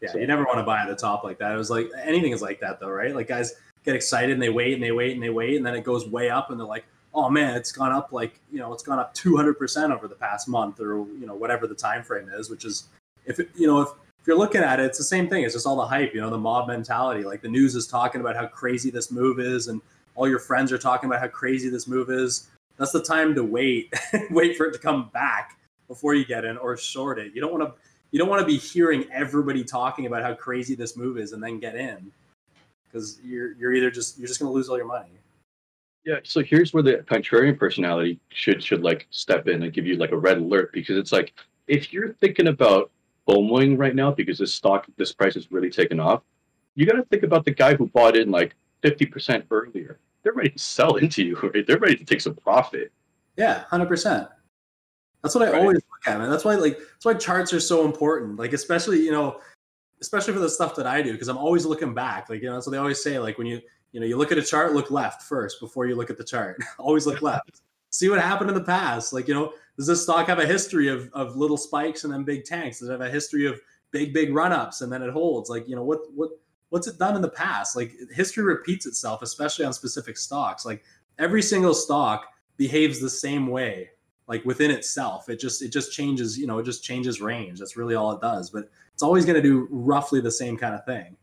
Yeah, so, you never want to buy at the top like that. It was like anything is like that though, right? Like guys get excited and they wait, and then it goes way up, and they're like, oh man, it's gone up like, you know, it's gone up 200% over the past month, or you know, whatever the time frame is. Which is, if it, you know, if you're looking at it, it's the same thing. It's just all the hype, you know, the mob mentality. Like the news is talking about how crazy this move is, and all your friends are talking about how crazy this move is. That's the time to wait for it to come back before you get in or short it. You don't want to be hearing everybody talking about how crazy this move is and then get in. Because you're just going to lose all your money. Yeah. So here's where the contrarian personality should like step in and give you like a red alert, because it's like if you're thinking about FOMOing right now because this price is really taken off, you got to think about the guy who bought in like 50% earlier. They're ready to sell into you, right? They're ready to take some profit. Yeah, 100%. That's what I always look at, man. That's why charts are so important. Like especially for the stuff that I do, because I'm always looking back. Like, you know, so they always say, like, when you look at a chart, look left first before you look at the chart. Always look left. See what happened in the past. Like, you know, does this stock have a history of little spikes and then big tanks? Does it have a history of big run-ups and then it holds? Like, you know, what's it done in the past? Like, history repeats itself, especially on specific stocks. Like, every single stock behaves the same way, like within itself. It just changes, you know, it just changes range. That's really all it does. But it's always going to do roughly the same kind of thing.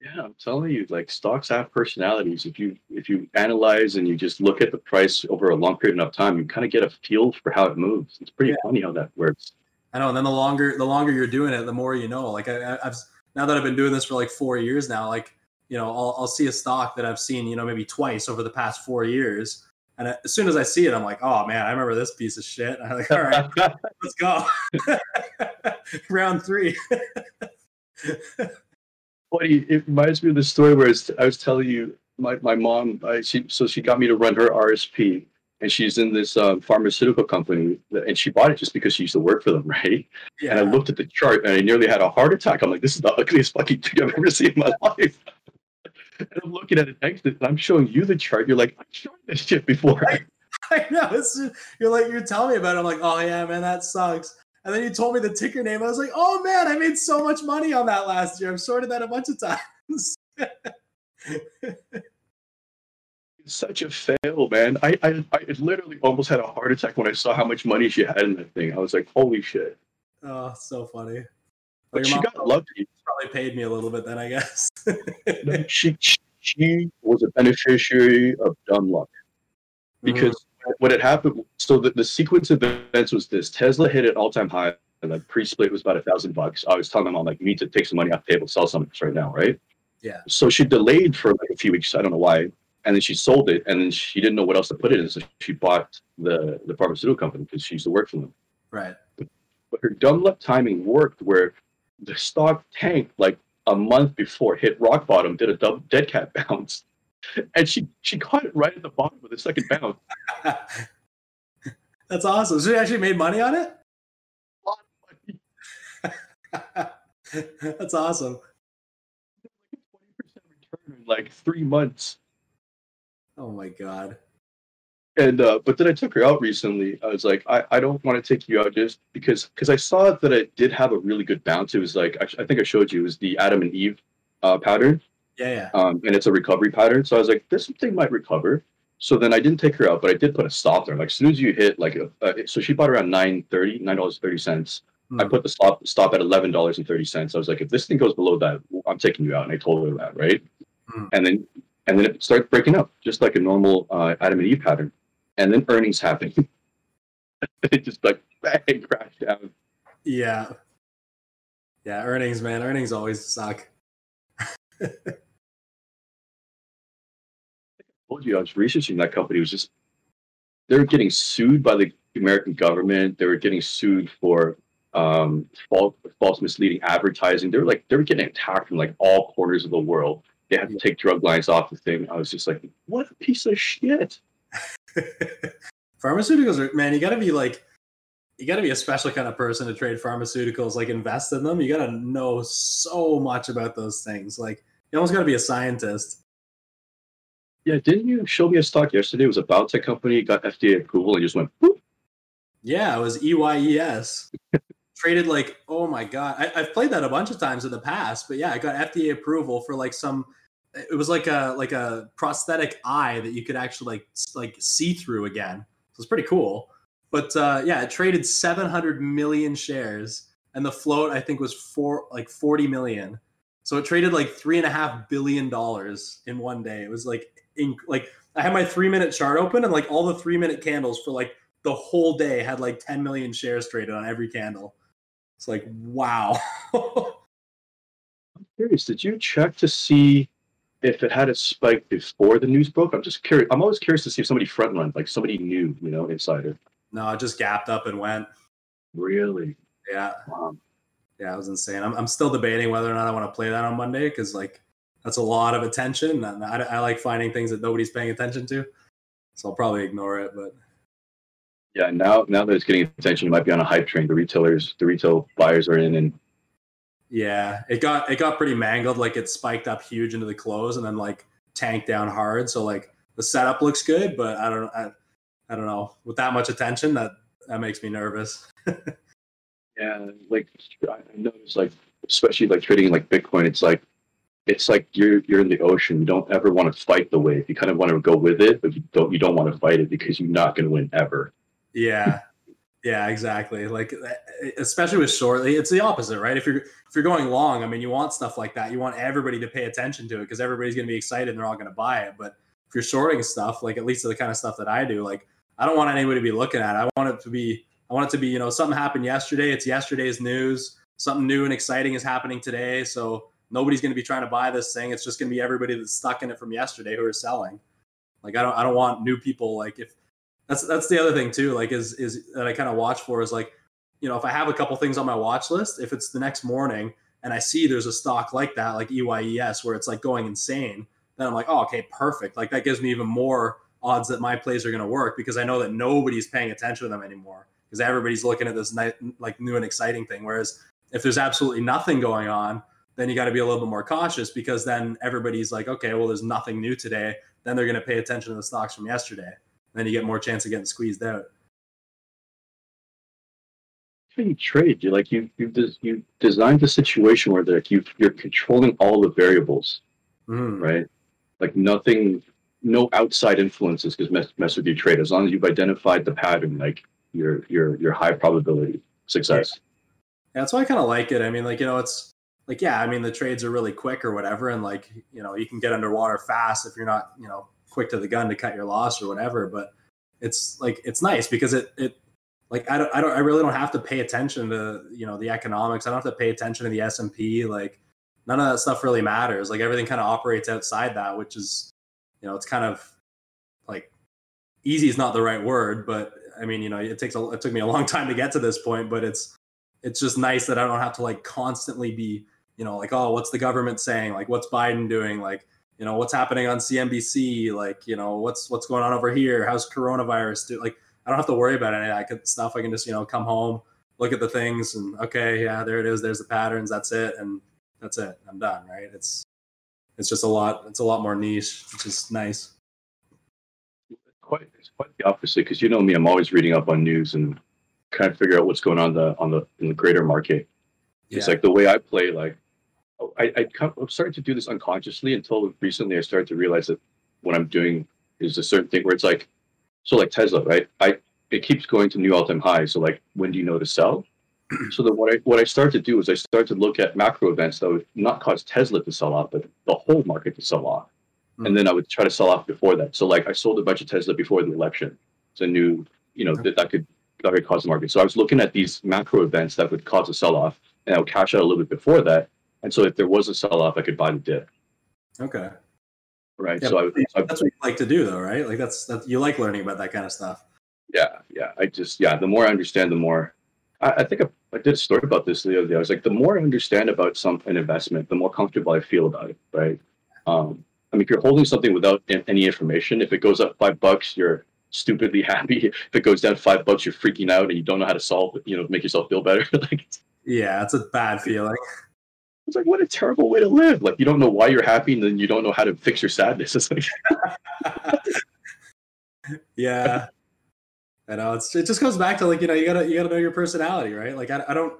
Yeah, I'm telling you, like stocks have personalities. If you analyze and you just look at the price over a long period enough time, you kind of get a feel for how it moves. It's pretty funny how that works. I know. And then the longer you're doing it, the more you know. Like I've now that I've been doing this for like 4 years now, like, you know, I'll see a stock that I've seen, you know, maybe twice over the past 4 years. And as soon as I see it, I'm like, oh, man, I remember this piece of shit. And I'm like, all right, let's go. Round three. Funny, it reminds me of the story where I was telling you, my mom, she got me to run her RSP. And she's in this pharmaceutical company. And she bought it just because she used to work for them, right? Yeah. And I looked at the chart and I nearly had a heart attack. I'm like, this is the ugliest fucking thing I've ever seen in my life. And I'm looking at an exit, and I'm showing you the chart. You're like, I've shown this shit before. I know. It's just, you're telling me about it. I'm like, oh, yeah, man, that sucks. And then you told me the ticker name. I was like, oh, man, I made so much money on that last year. I've sorted that a bunch of times. It's such a fail, man. I literally almost had a heart attack when I saw how much money she had in that thing. I was like, holy shit. Oh, so funny. But she got lucky. Probably paid me a little bit then, I guess. No, she was a beneficiary of dumb luck. Because what had happened, so the sequence of events was this. Tesla hit an all-time high, and the pre-split was about $1,000. I was telling my mom, like, you need to take some money off the table, sell some of this right now, right? Yeah. So she delayed for like a few weeks. I don't know why. And then she sold it, and then she didn't know what else to put it in, so she bought the pharmaceutical company because she used to work for them. Right. But her dumb luck timing worked where the stock tanked like a month before, hit rock bottom, did a double dead cat bounce, and she caught it right at the bottom with the second bounce. That's awesome. So she actually made money on it? A lot of money. That's awesome. Like a 20% return in like 3 months. Oh my God. And but then I took her out recently. I was like, I don't want to take you out just because I saw that it did have a really good bounce. It was like, I think I showed you, it was the Adam and Eve pattern. Yeah. And it's a recovery pattern. So I was like, this thing might recover. So then I didn't take her out, but I did put a stop there. Like as soon as you hit, like, so she bought around $9.30. I put the stop at $11.30. I was like, if this thing goes below that, I'm taking you out. And I told her that, right? And then it started breaking up, just like a normal Adam and Eve pattern. And then earnings happened. It just like bang, crashed down. Yeah. Yeah, earnings, man. Earnings always suck. I told you I was researching that company. It was just, they were getting sued by the American government. They were getting sued for false misleading advertising. They were getting attacked from like all corners of the world. They had to take drug lines off the thing. I was just like, what a piece of shit. Pharmaceuticals are, man, you gotta be a special kind of person to trade pharmaceuticals, like invest in them. You gotta know so much about those things. Like you almost gotta be a scientist. Yeah, didn't you show me a stock yesterday? It was a biotech company, got FDA approval and just went boop. Yeah, it was EYES. Traded like, oh my God. I've played that a bunch of times in the past, but yeah, I got FDA approval for like some, it was like a prosthetic eye that you could actually like see through again. So it's pretty cool. But yeah, it traded 700 million shares and the float I think was 40 million. So it traded like $3.5 billion in one day. It was like I had my 3-minute chart open and like all the 3-minute candles for like the whole day had like 10 million shares traded on every candle. It's like, wow. I'm curious, did you check to see if it had a spike before the news broke? I'm just curious. I'm always curious to see if somebody front run, like somebody new, you know, insider. No, it just gapped up and went. Really? Yeah. Wow. Yeah, it was insane. I'm still debating whether or not I want to play that on Monday because, like, that's a lot of attention. And I like finding things that nobody's paying attention to. So I'll probably ignore it. But yeah, now that it's getting attention, you might be on a hype train. The retail buyers are in and. Yeah, it got pretty mangled. Like it spiked up huge into the close and then like tanked down hard. So like the setup looks good, but I don't know. With that much attention, that makes me nervous. Yeah, like I noticed, like especially like trading like Bitcoin, it's like you're in the ocean. You don't ever want to fight the wave. You kind of want to go with it, but you don't want to fight it because you're not going to win ever. Yeah. Yeah, exactly. Like, especially with shortly, it's the opposite, right? If you're going long, I mean, you want stuff like that. You want everybody to pay attention to it because everybody's going to be excited and they're all going to buy it. But if you're shorting stuff, like at least the kind of stuff that I do, like I don't want anybody to be looking at it. I want it to be, you know, something happened yesterday. It's yesterday's news. Something new and exciting is happening today. So nobody's going to be trying to buy this thing. It's just going to be everybody that's stuck in it from yesterday who are selling. Like, I don't want new people. Like if, That's the other thing too, like is that I kind of watch for is like, you know, if I have a couple things on my watch list, if it's the next morning and I see there's a stock like that, like EYES, where it's like going insane, then I'm like, oh, okay, perfect. Like that gives me even more odds that my plays are going to work because I know that nobody's paying attention to them anymore because everybody's looking at this like new and exciting thing. Whereas if there's absolutely nothing going on, then you got to be a little bit more cautious because then everybody's like, okay, well, there's nothing new today. Then they're going to pay attention to the stocks from yesterday. Then you get more chance of getting squeezed out. When you trade, you designed the situation where like you're controlling all the variables, right? Like nothing no outside influences could mess with your trade as long as you've identified the pattern, like your high probability success. Yeah, that's why I kind of like it. I mean, like, you know, it's like, yeah, I mean, the trades are really quick or whatever. And like, you know, you can get underwater fast if you're not, you know, quick to the gun to cut your loss or whatever. But it's like, it's nice because it like, I really don't have to pay attention to, you know, the economics. I don't have to pay attention to the S&P. Like, none of that stuff really matters. Like, everything kind of operates outside that, which is, you know, it's kind of like easy is not the right word, but I mean, you know, it took me a long time to get to this point, but it's just nice that I don't have to like constantly be, you know, like, oh, what's the government saying? Like, what's Biden doing? Like, you know, what's happening on CNBC? Like, you know, what's going on over here? How's coronavirus do? Like, I don't have to worry about any of that stuff. I can just, you know, come home, look at the things and okay, yeah, there it is. There's the patterns. That's it. And that's it. I'm done. Right. It's just a lot more niche, which is nice. It's quite the opposite, because you know me, I'm always reading up on news and kind of figure out what's going on in the greater market. Yeah. It's like the way I play, like I'm starting to do this unconsciously until recently I started to realize that what I'm doing is a certain thing where it's like, so like Tesla, right? It keeps going to new all-time highs. So like, when do you know to sell? So that what I start to do is I start to look at macro events that would not cause Tesla to sell off, but the whole market to sell off. Mm. And then I would try to sell off before that. So like I sold a bunch of Tesla before the election. So I knew, you know, that could cause the market. So I was looking at these macro events that would cause a sell-off, and I would cash out a little bit before that. And so if there was a sell-off, I could buy the dip. Okay. Right. Yeah, so that's what you like to do though, right? Like that's you like learning about that kind of stuff. Yeah. Yeah. The more I understand, the more I think I did a story about this the other day. I was like, the more I understand about an investment, the more comfortable I feel about it, right? I mean, if you're holding something without any information, if it goes up $5, you're stupidly happy. If it goes down $5, you're freaking out and you don't know how to solve it, you know, make yourself feel better. Like, yeah, it's a bad feeling. It's like, what a terrible way to live. Like, you don't know why you're happy and then you don't know how to fix your sadness. It's like, yeah. I know it just goes back to like, you know, you gotta know your personality, right? Like I don't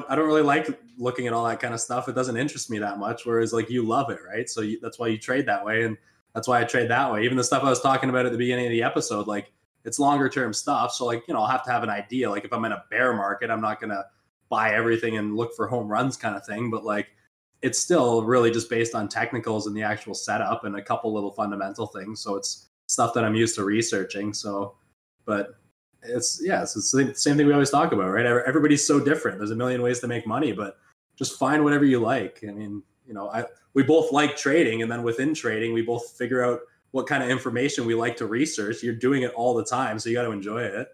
really like looking at all that kind of stuff. It doesn't interest me that much. Whereas like you love it, right? So that's why you trade that way, and that's why I trade that way. Even the stuff I was talking about at the beginning of the episode, like it's longer term stuff. So like, you know, I'll have to have an idea. Like if I'm in a bear market, I'm not gonna buy everything and look for home runs kind of thing. But like it's still really just based on technicals and the actual setup and a couple little fundamental things. So it's stuff that I'm used to researching. So. But it's the same thing we always talk about, right? Everybody's so different. There's a million ways to make money, but just find whatever you like. I mean, you know, we both like trading, and then within trading, we both figure out what kind of information we like to research. You're doing it all the time, so you got to enjoy it.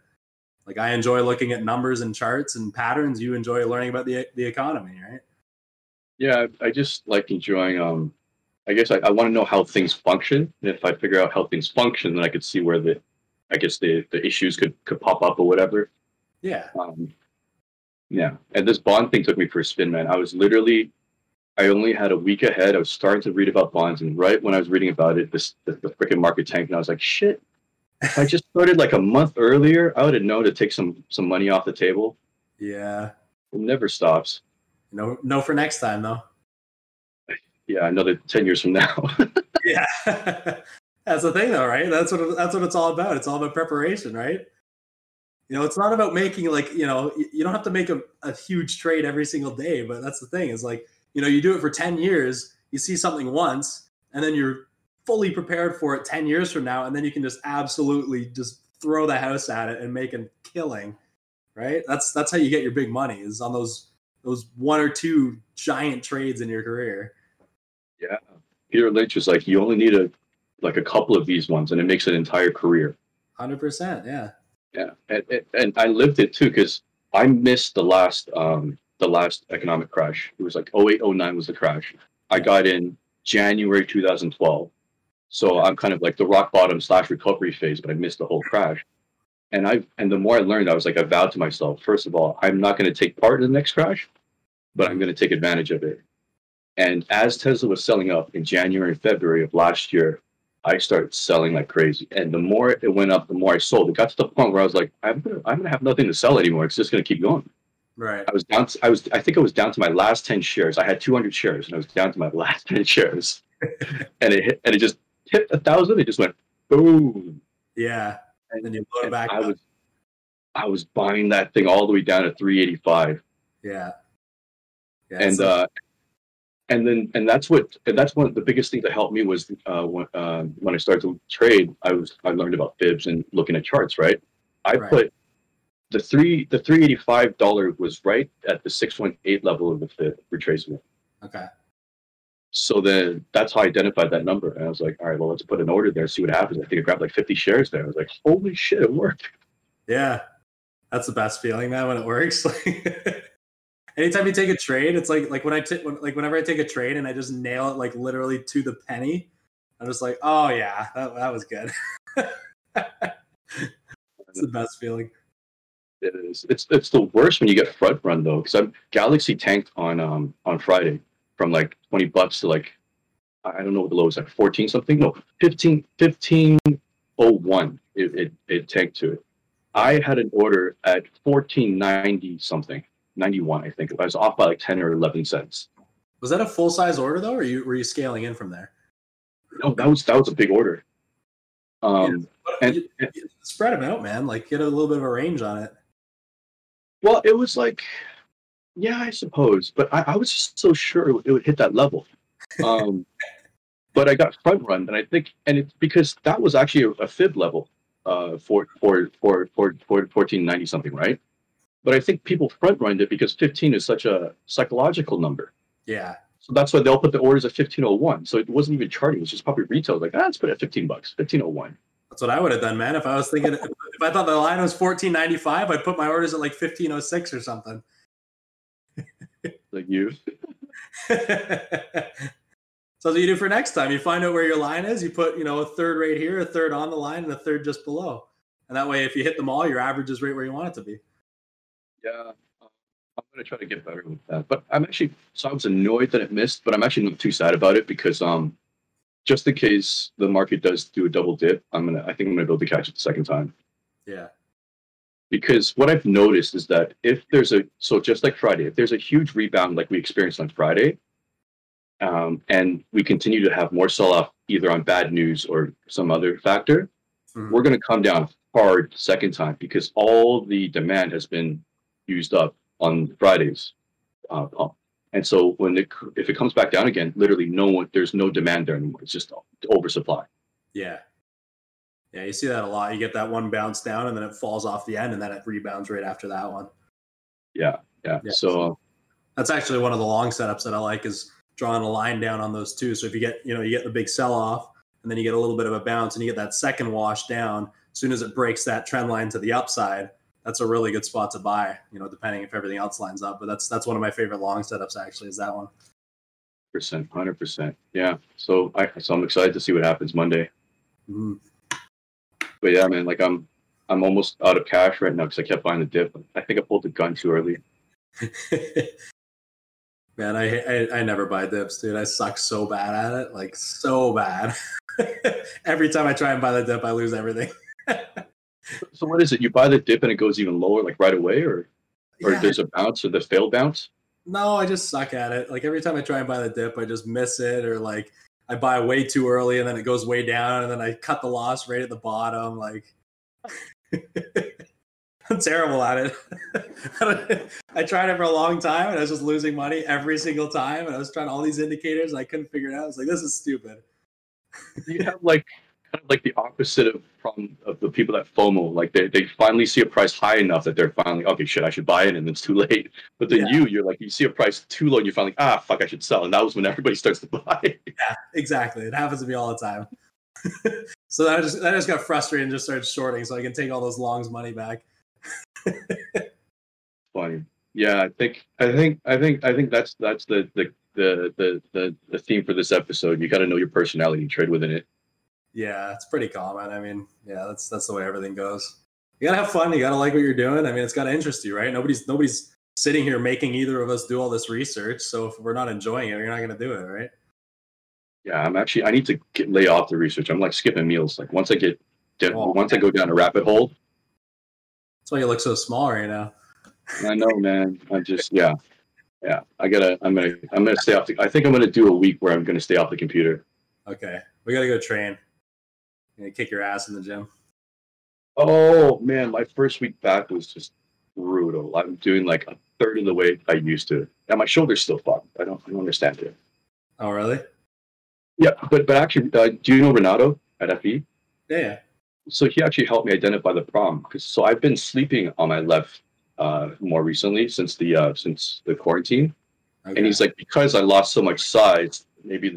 Like I enjoy looking at numbers and charts and patterns. You enjoy learning about the economy, right? Yeah, I just like enjoying. I guess I want to know how things function. And if I figure out how things function, then I could see where the issues could pop up or whatever. Yeah. Yeah. And this bond thing took me for a spin, man. I only had a week ahead. I was starting to read about bonds. And right when I was reading about it, the freaking market tanked. And I was like, shit, if I just started like a month earlier, I would have known to take some money off the table. Yeah. It never stops. No for next time, though. Yeah, another 10 years from now. Yeah. That's the thing, though, right? That's what it's all about. It's all about preparation, right? You know, it's not about making like, you know, you don't have to make a huge trade every single day. But that's the thing is like, you know, you do it for 10 years, you see something once, and then you're fully prepared for it 10 years from now. And then you can just absolutely just throw the house at it and make a killing, right? That's how you get your big money, is on those one or two giant trades in your career. Yeah. Peter Lynch was like, you only need a couple of these ones, and it makes an entire career. 100%. Yeah. Yeah. And I lived it too, because I missed the last economic crash. It was like 08, 09 was the crash. I got in January 2012. So I'm kind of like the rock bottom / recovery phase, but I missed the whole crash. And the more I learned, I was like, I vowed to myself, first of all, I'm not going to take part in the next crash, but I'm going to take advantage of it. And as Tesla was selling up in January and February of last year, I started selling like crazy. And the more it went up, the more I sold. It got to the point where I was like, I'm gonna have nothing to sell anymore. It's just gonna keep going. Right. I think I was down to my last 10 shares. I had 200 shares and I was down to my last 10 shares. And it just hit 1,000, it just went boom. Yeah. And then you blow it back up. I was buying that thing all the way down to 385. Yeah. Yeah, and so. and that's one of the biggest things that helped me was when I started to trade, I learned about fibs and looking at charts, right? Put the $385 was right at the 618 level of the fib retracement. Okay. So then that's how I identified that number. And I was like, all right, well, let's put an order there, see what happens. I think I grabbed like 50 shares there. I was like, holy shit, it worked. Yeah. That's the best feeling, man, when it works. Anytime you take a trade, it's like whenever I take a trade and I just nail it like literally to the penny, I'm just like, oh yeah, that was good. It's the best feeling. It is. It's the worst when you get front run though, because I'm Galaxy tanked on Friday from like $20 to like, I don't know what the low was at, 14 something. No, 15.01. It tanked to it. I had an order at 14.90 something. 91, I think. I was off by like 10 or 11 cents. Was that a full size order though, or were you scaling in from there? No, that was a big order. You spread them out, man. Like get a little bit of a range on it. Well, it was like, yeah, I suppose, but I was just so sure it would hit that level. But I got front run, and I think, and it's because that was actually a fib level for 1490 something, right? But I think people front-runned it because 15 is such a psychological number. Yeah. So that's why they'll put the orders at 15.01. So it wasn't even charting. It was just probably retail. Like, let's put it at $15, 15.01. That's what I would have done, man. If I was thinking, if I thought the line was 14.95, I'd put my orders at like 15.06 or something. Like you. So that's what you do for next time. You find out where your line is. You put, a third right here, a third on the line, and a third just below. And that way, if you hit them all, your average is right where you want it to be. Yeah, I'm going to try to get better with that. But I was annoyed that it missed, but I'm actually not too sad about it because just in case the market does do a double dip, I think I'm going to be able to catch it the second time. Yeah. Because what I've noticed is that just like Friday, if there's a huge rebound like we experienced on Friday, and we continue to have more sell-off either on bad news or some other factor, we're going to come down hard second time because all the demand has been used up on Fridays, and so if it comes back down again, literally there's no demand there anymore. It's just oversupply. Yeah, you see that a lot. You get that one bounce down, and then it falls off the end, and then it rebounds right after that one. Yeah. So that's actually one of the long setups that I like is drawing a line down on those two. So if you get the big sell off, and then you get a little bit of a bounce, and you get that second wash down. As soon as it breaks that trend line to the upside, that's a really good spot to buy, depending if everything else lines up. But that's one of my favorite long setups, actually, is that one. 100%. Yeah. So I'm excited to see what happens Monday. Mm-hmm. But yeah, man, like I'm almost out of cash right now because I kept buying the dip. I think I pulled the gun too early. Man, I never buy dips, dude. I suck so bad at it, like so bad. Every time I try and buy the dip, I lose everything. So what is it? You buy the dip and it goes even lower, like right away, or yeah. There's a bounce or the fail bounce? No, I just suck at it. Like every time I try and buy the dip, I just miss it, or like I buy way too early and then it goes way down, and then I cut the loss right at the bottom. Like I'm terrible at it. I tried it for a long time and I was just losing money every single time. And I was trying all these indicators and I couldn't figure it out. I was like, this is stupid. You have like kind of like the opposite of the people that FOMO. Like they finally see a price high enough that they're finally, okay, shit, I should buy it, and it's too late. But then you're like, you see a price too low and you're finally, fuck, I should sell. And that was when everybody starts to buy. Yeah, exactly. It happens to me all the time. So I just got frustrated and just started shorting so I can take all those longs money back. Funny. Yeah, I think that's the theme for this episode. You got to know your personality and trade within it. Yeah, it's pretty common. I mean, yeah, that's the way everything goes. You gotta have fun. You gotta like what you're doing. I mean, it's gotta interest you, right? Nobody's sitting here making either of us do all this research. So if we're not enjoying it, you're not gonna do it, right? Yeah, I need to lay off the research. I'm like skipping meals. Like once I go down a rabbit hole. That's why you look so small right now. I know, man. Yeah. I'm gonna stay off. I think I'm gonna do a week where I'm gonna stay off the computer. Okay, we gotta go train. You kick your ass in the gym? Oh, man, my first week back was just brutal. I'm doing like a third of the weight I used to. And my shoulder's still fucked. I don't understand it. Oh, really? Yeah, but actually, do you know Renato at FE? Yeah. So he actually helped me identify the problem. So I've been sleeping on my left more recently since the quarantine. Okay. And he's like, because I lost so much size, maybe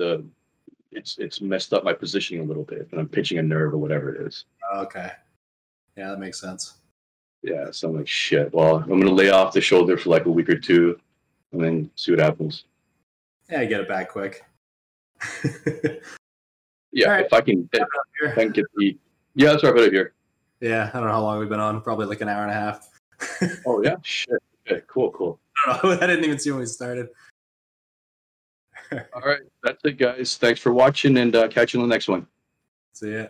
it's messed up my positioning a little bit, and I'm pinching a nerve or whatever it is. Okay. Yeah, that makes sense. Yeah, so I'm like, shit, well, I'm going to lay off the shoulder for like a week or two and then see what happens. Yeah, I get it back quick. Yeah, right. If I can get the... Yeah, that's right, right here. Yeah, I don't know how long we've been on. Probably like an hour and a half. Oh, yeah? Shit. Okay, cool. I don't know. I didn't even see when we started. All right. That's it, guys. Thanks for watching, and catch you on the next one. See ya.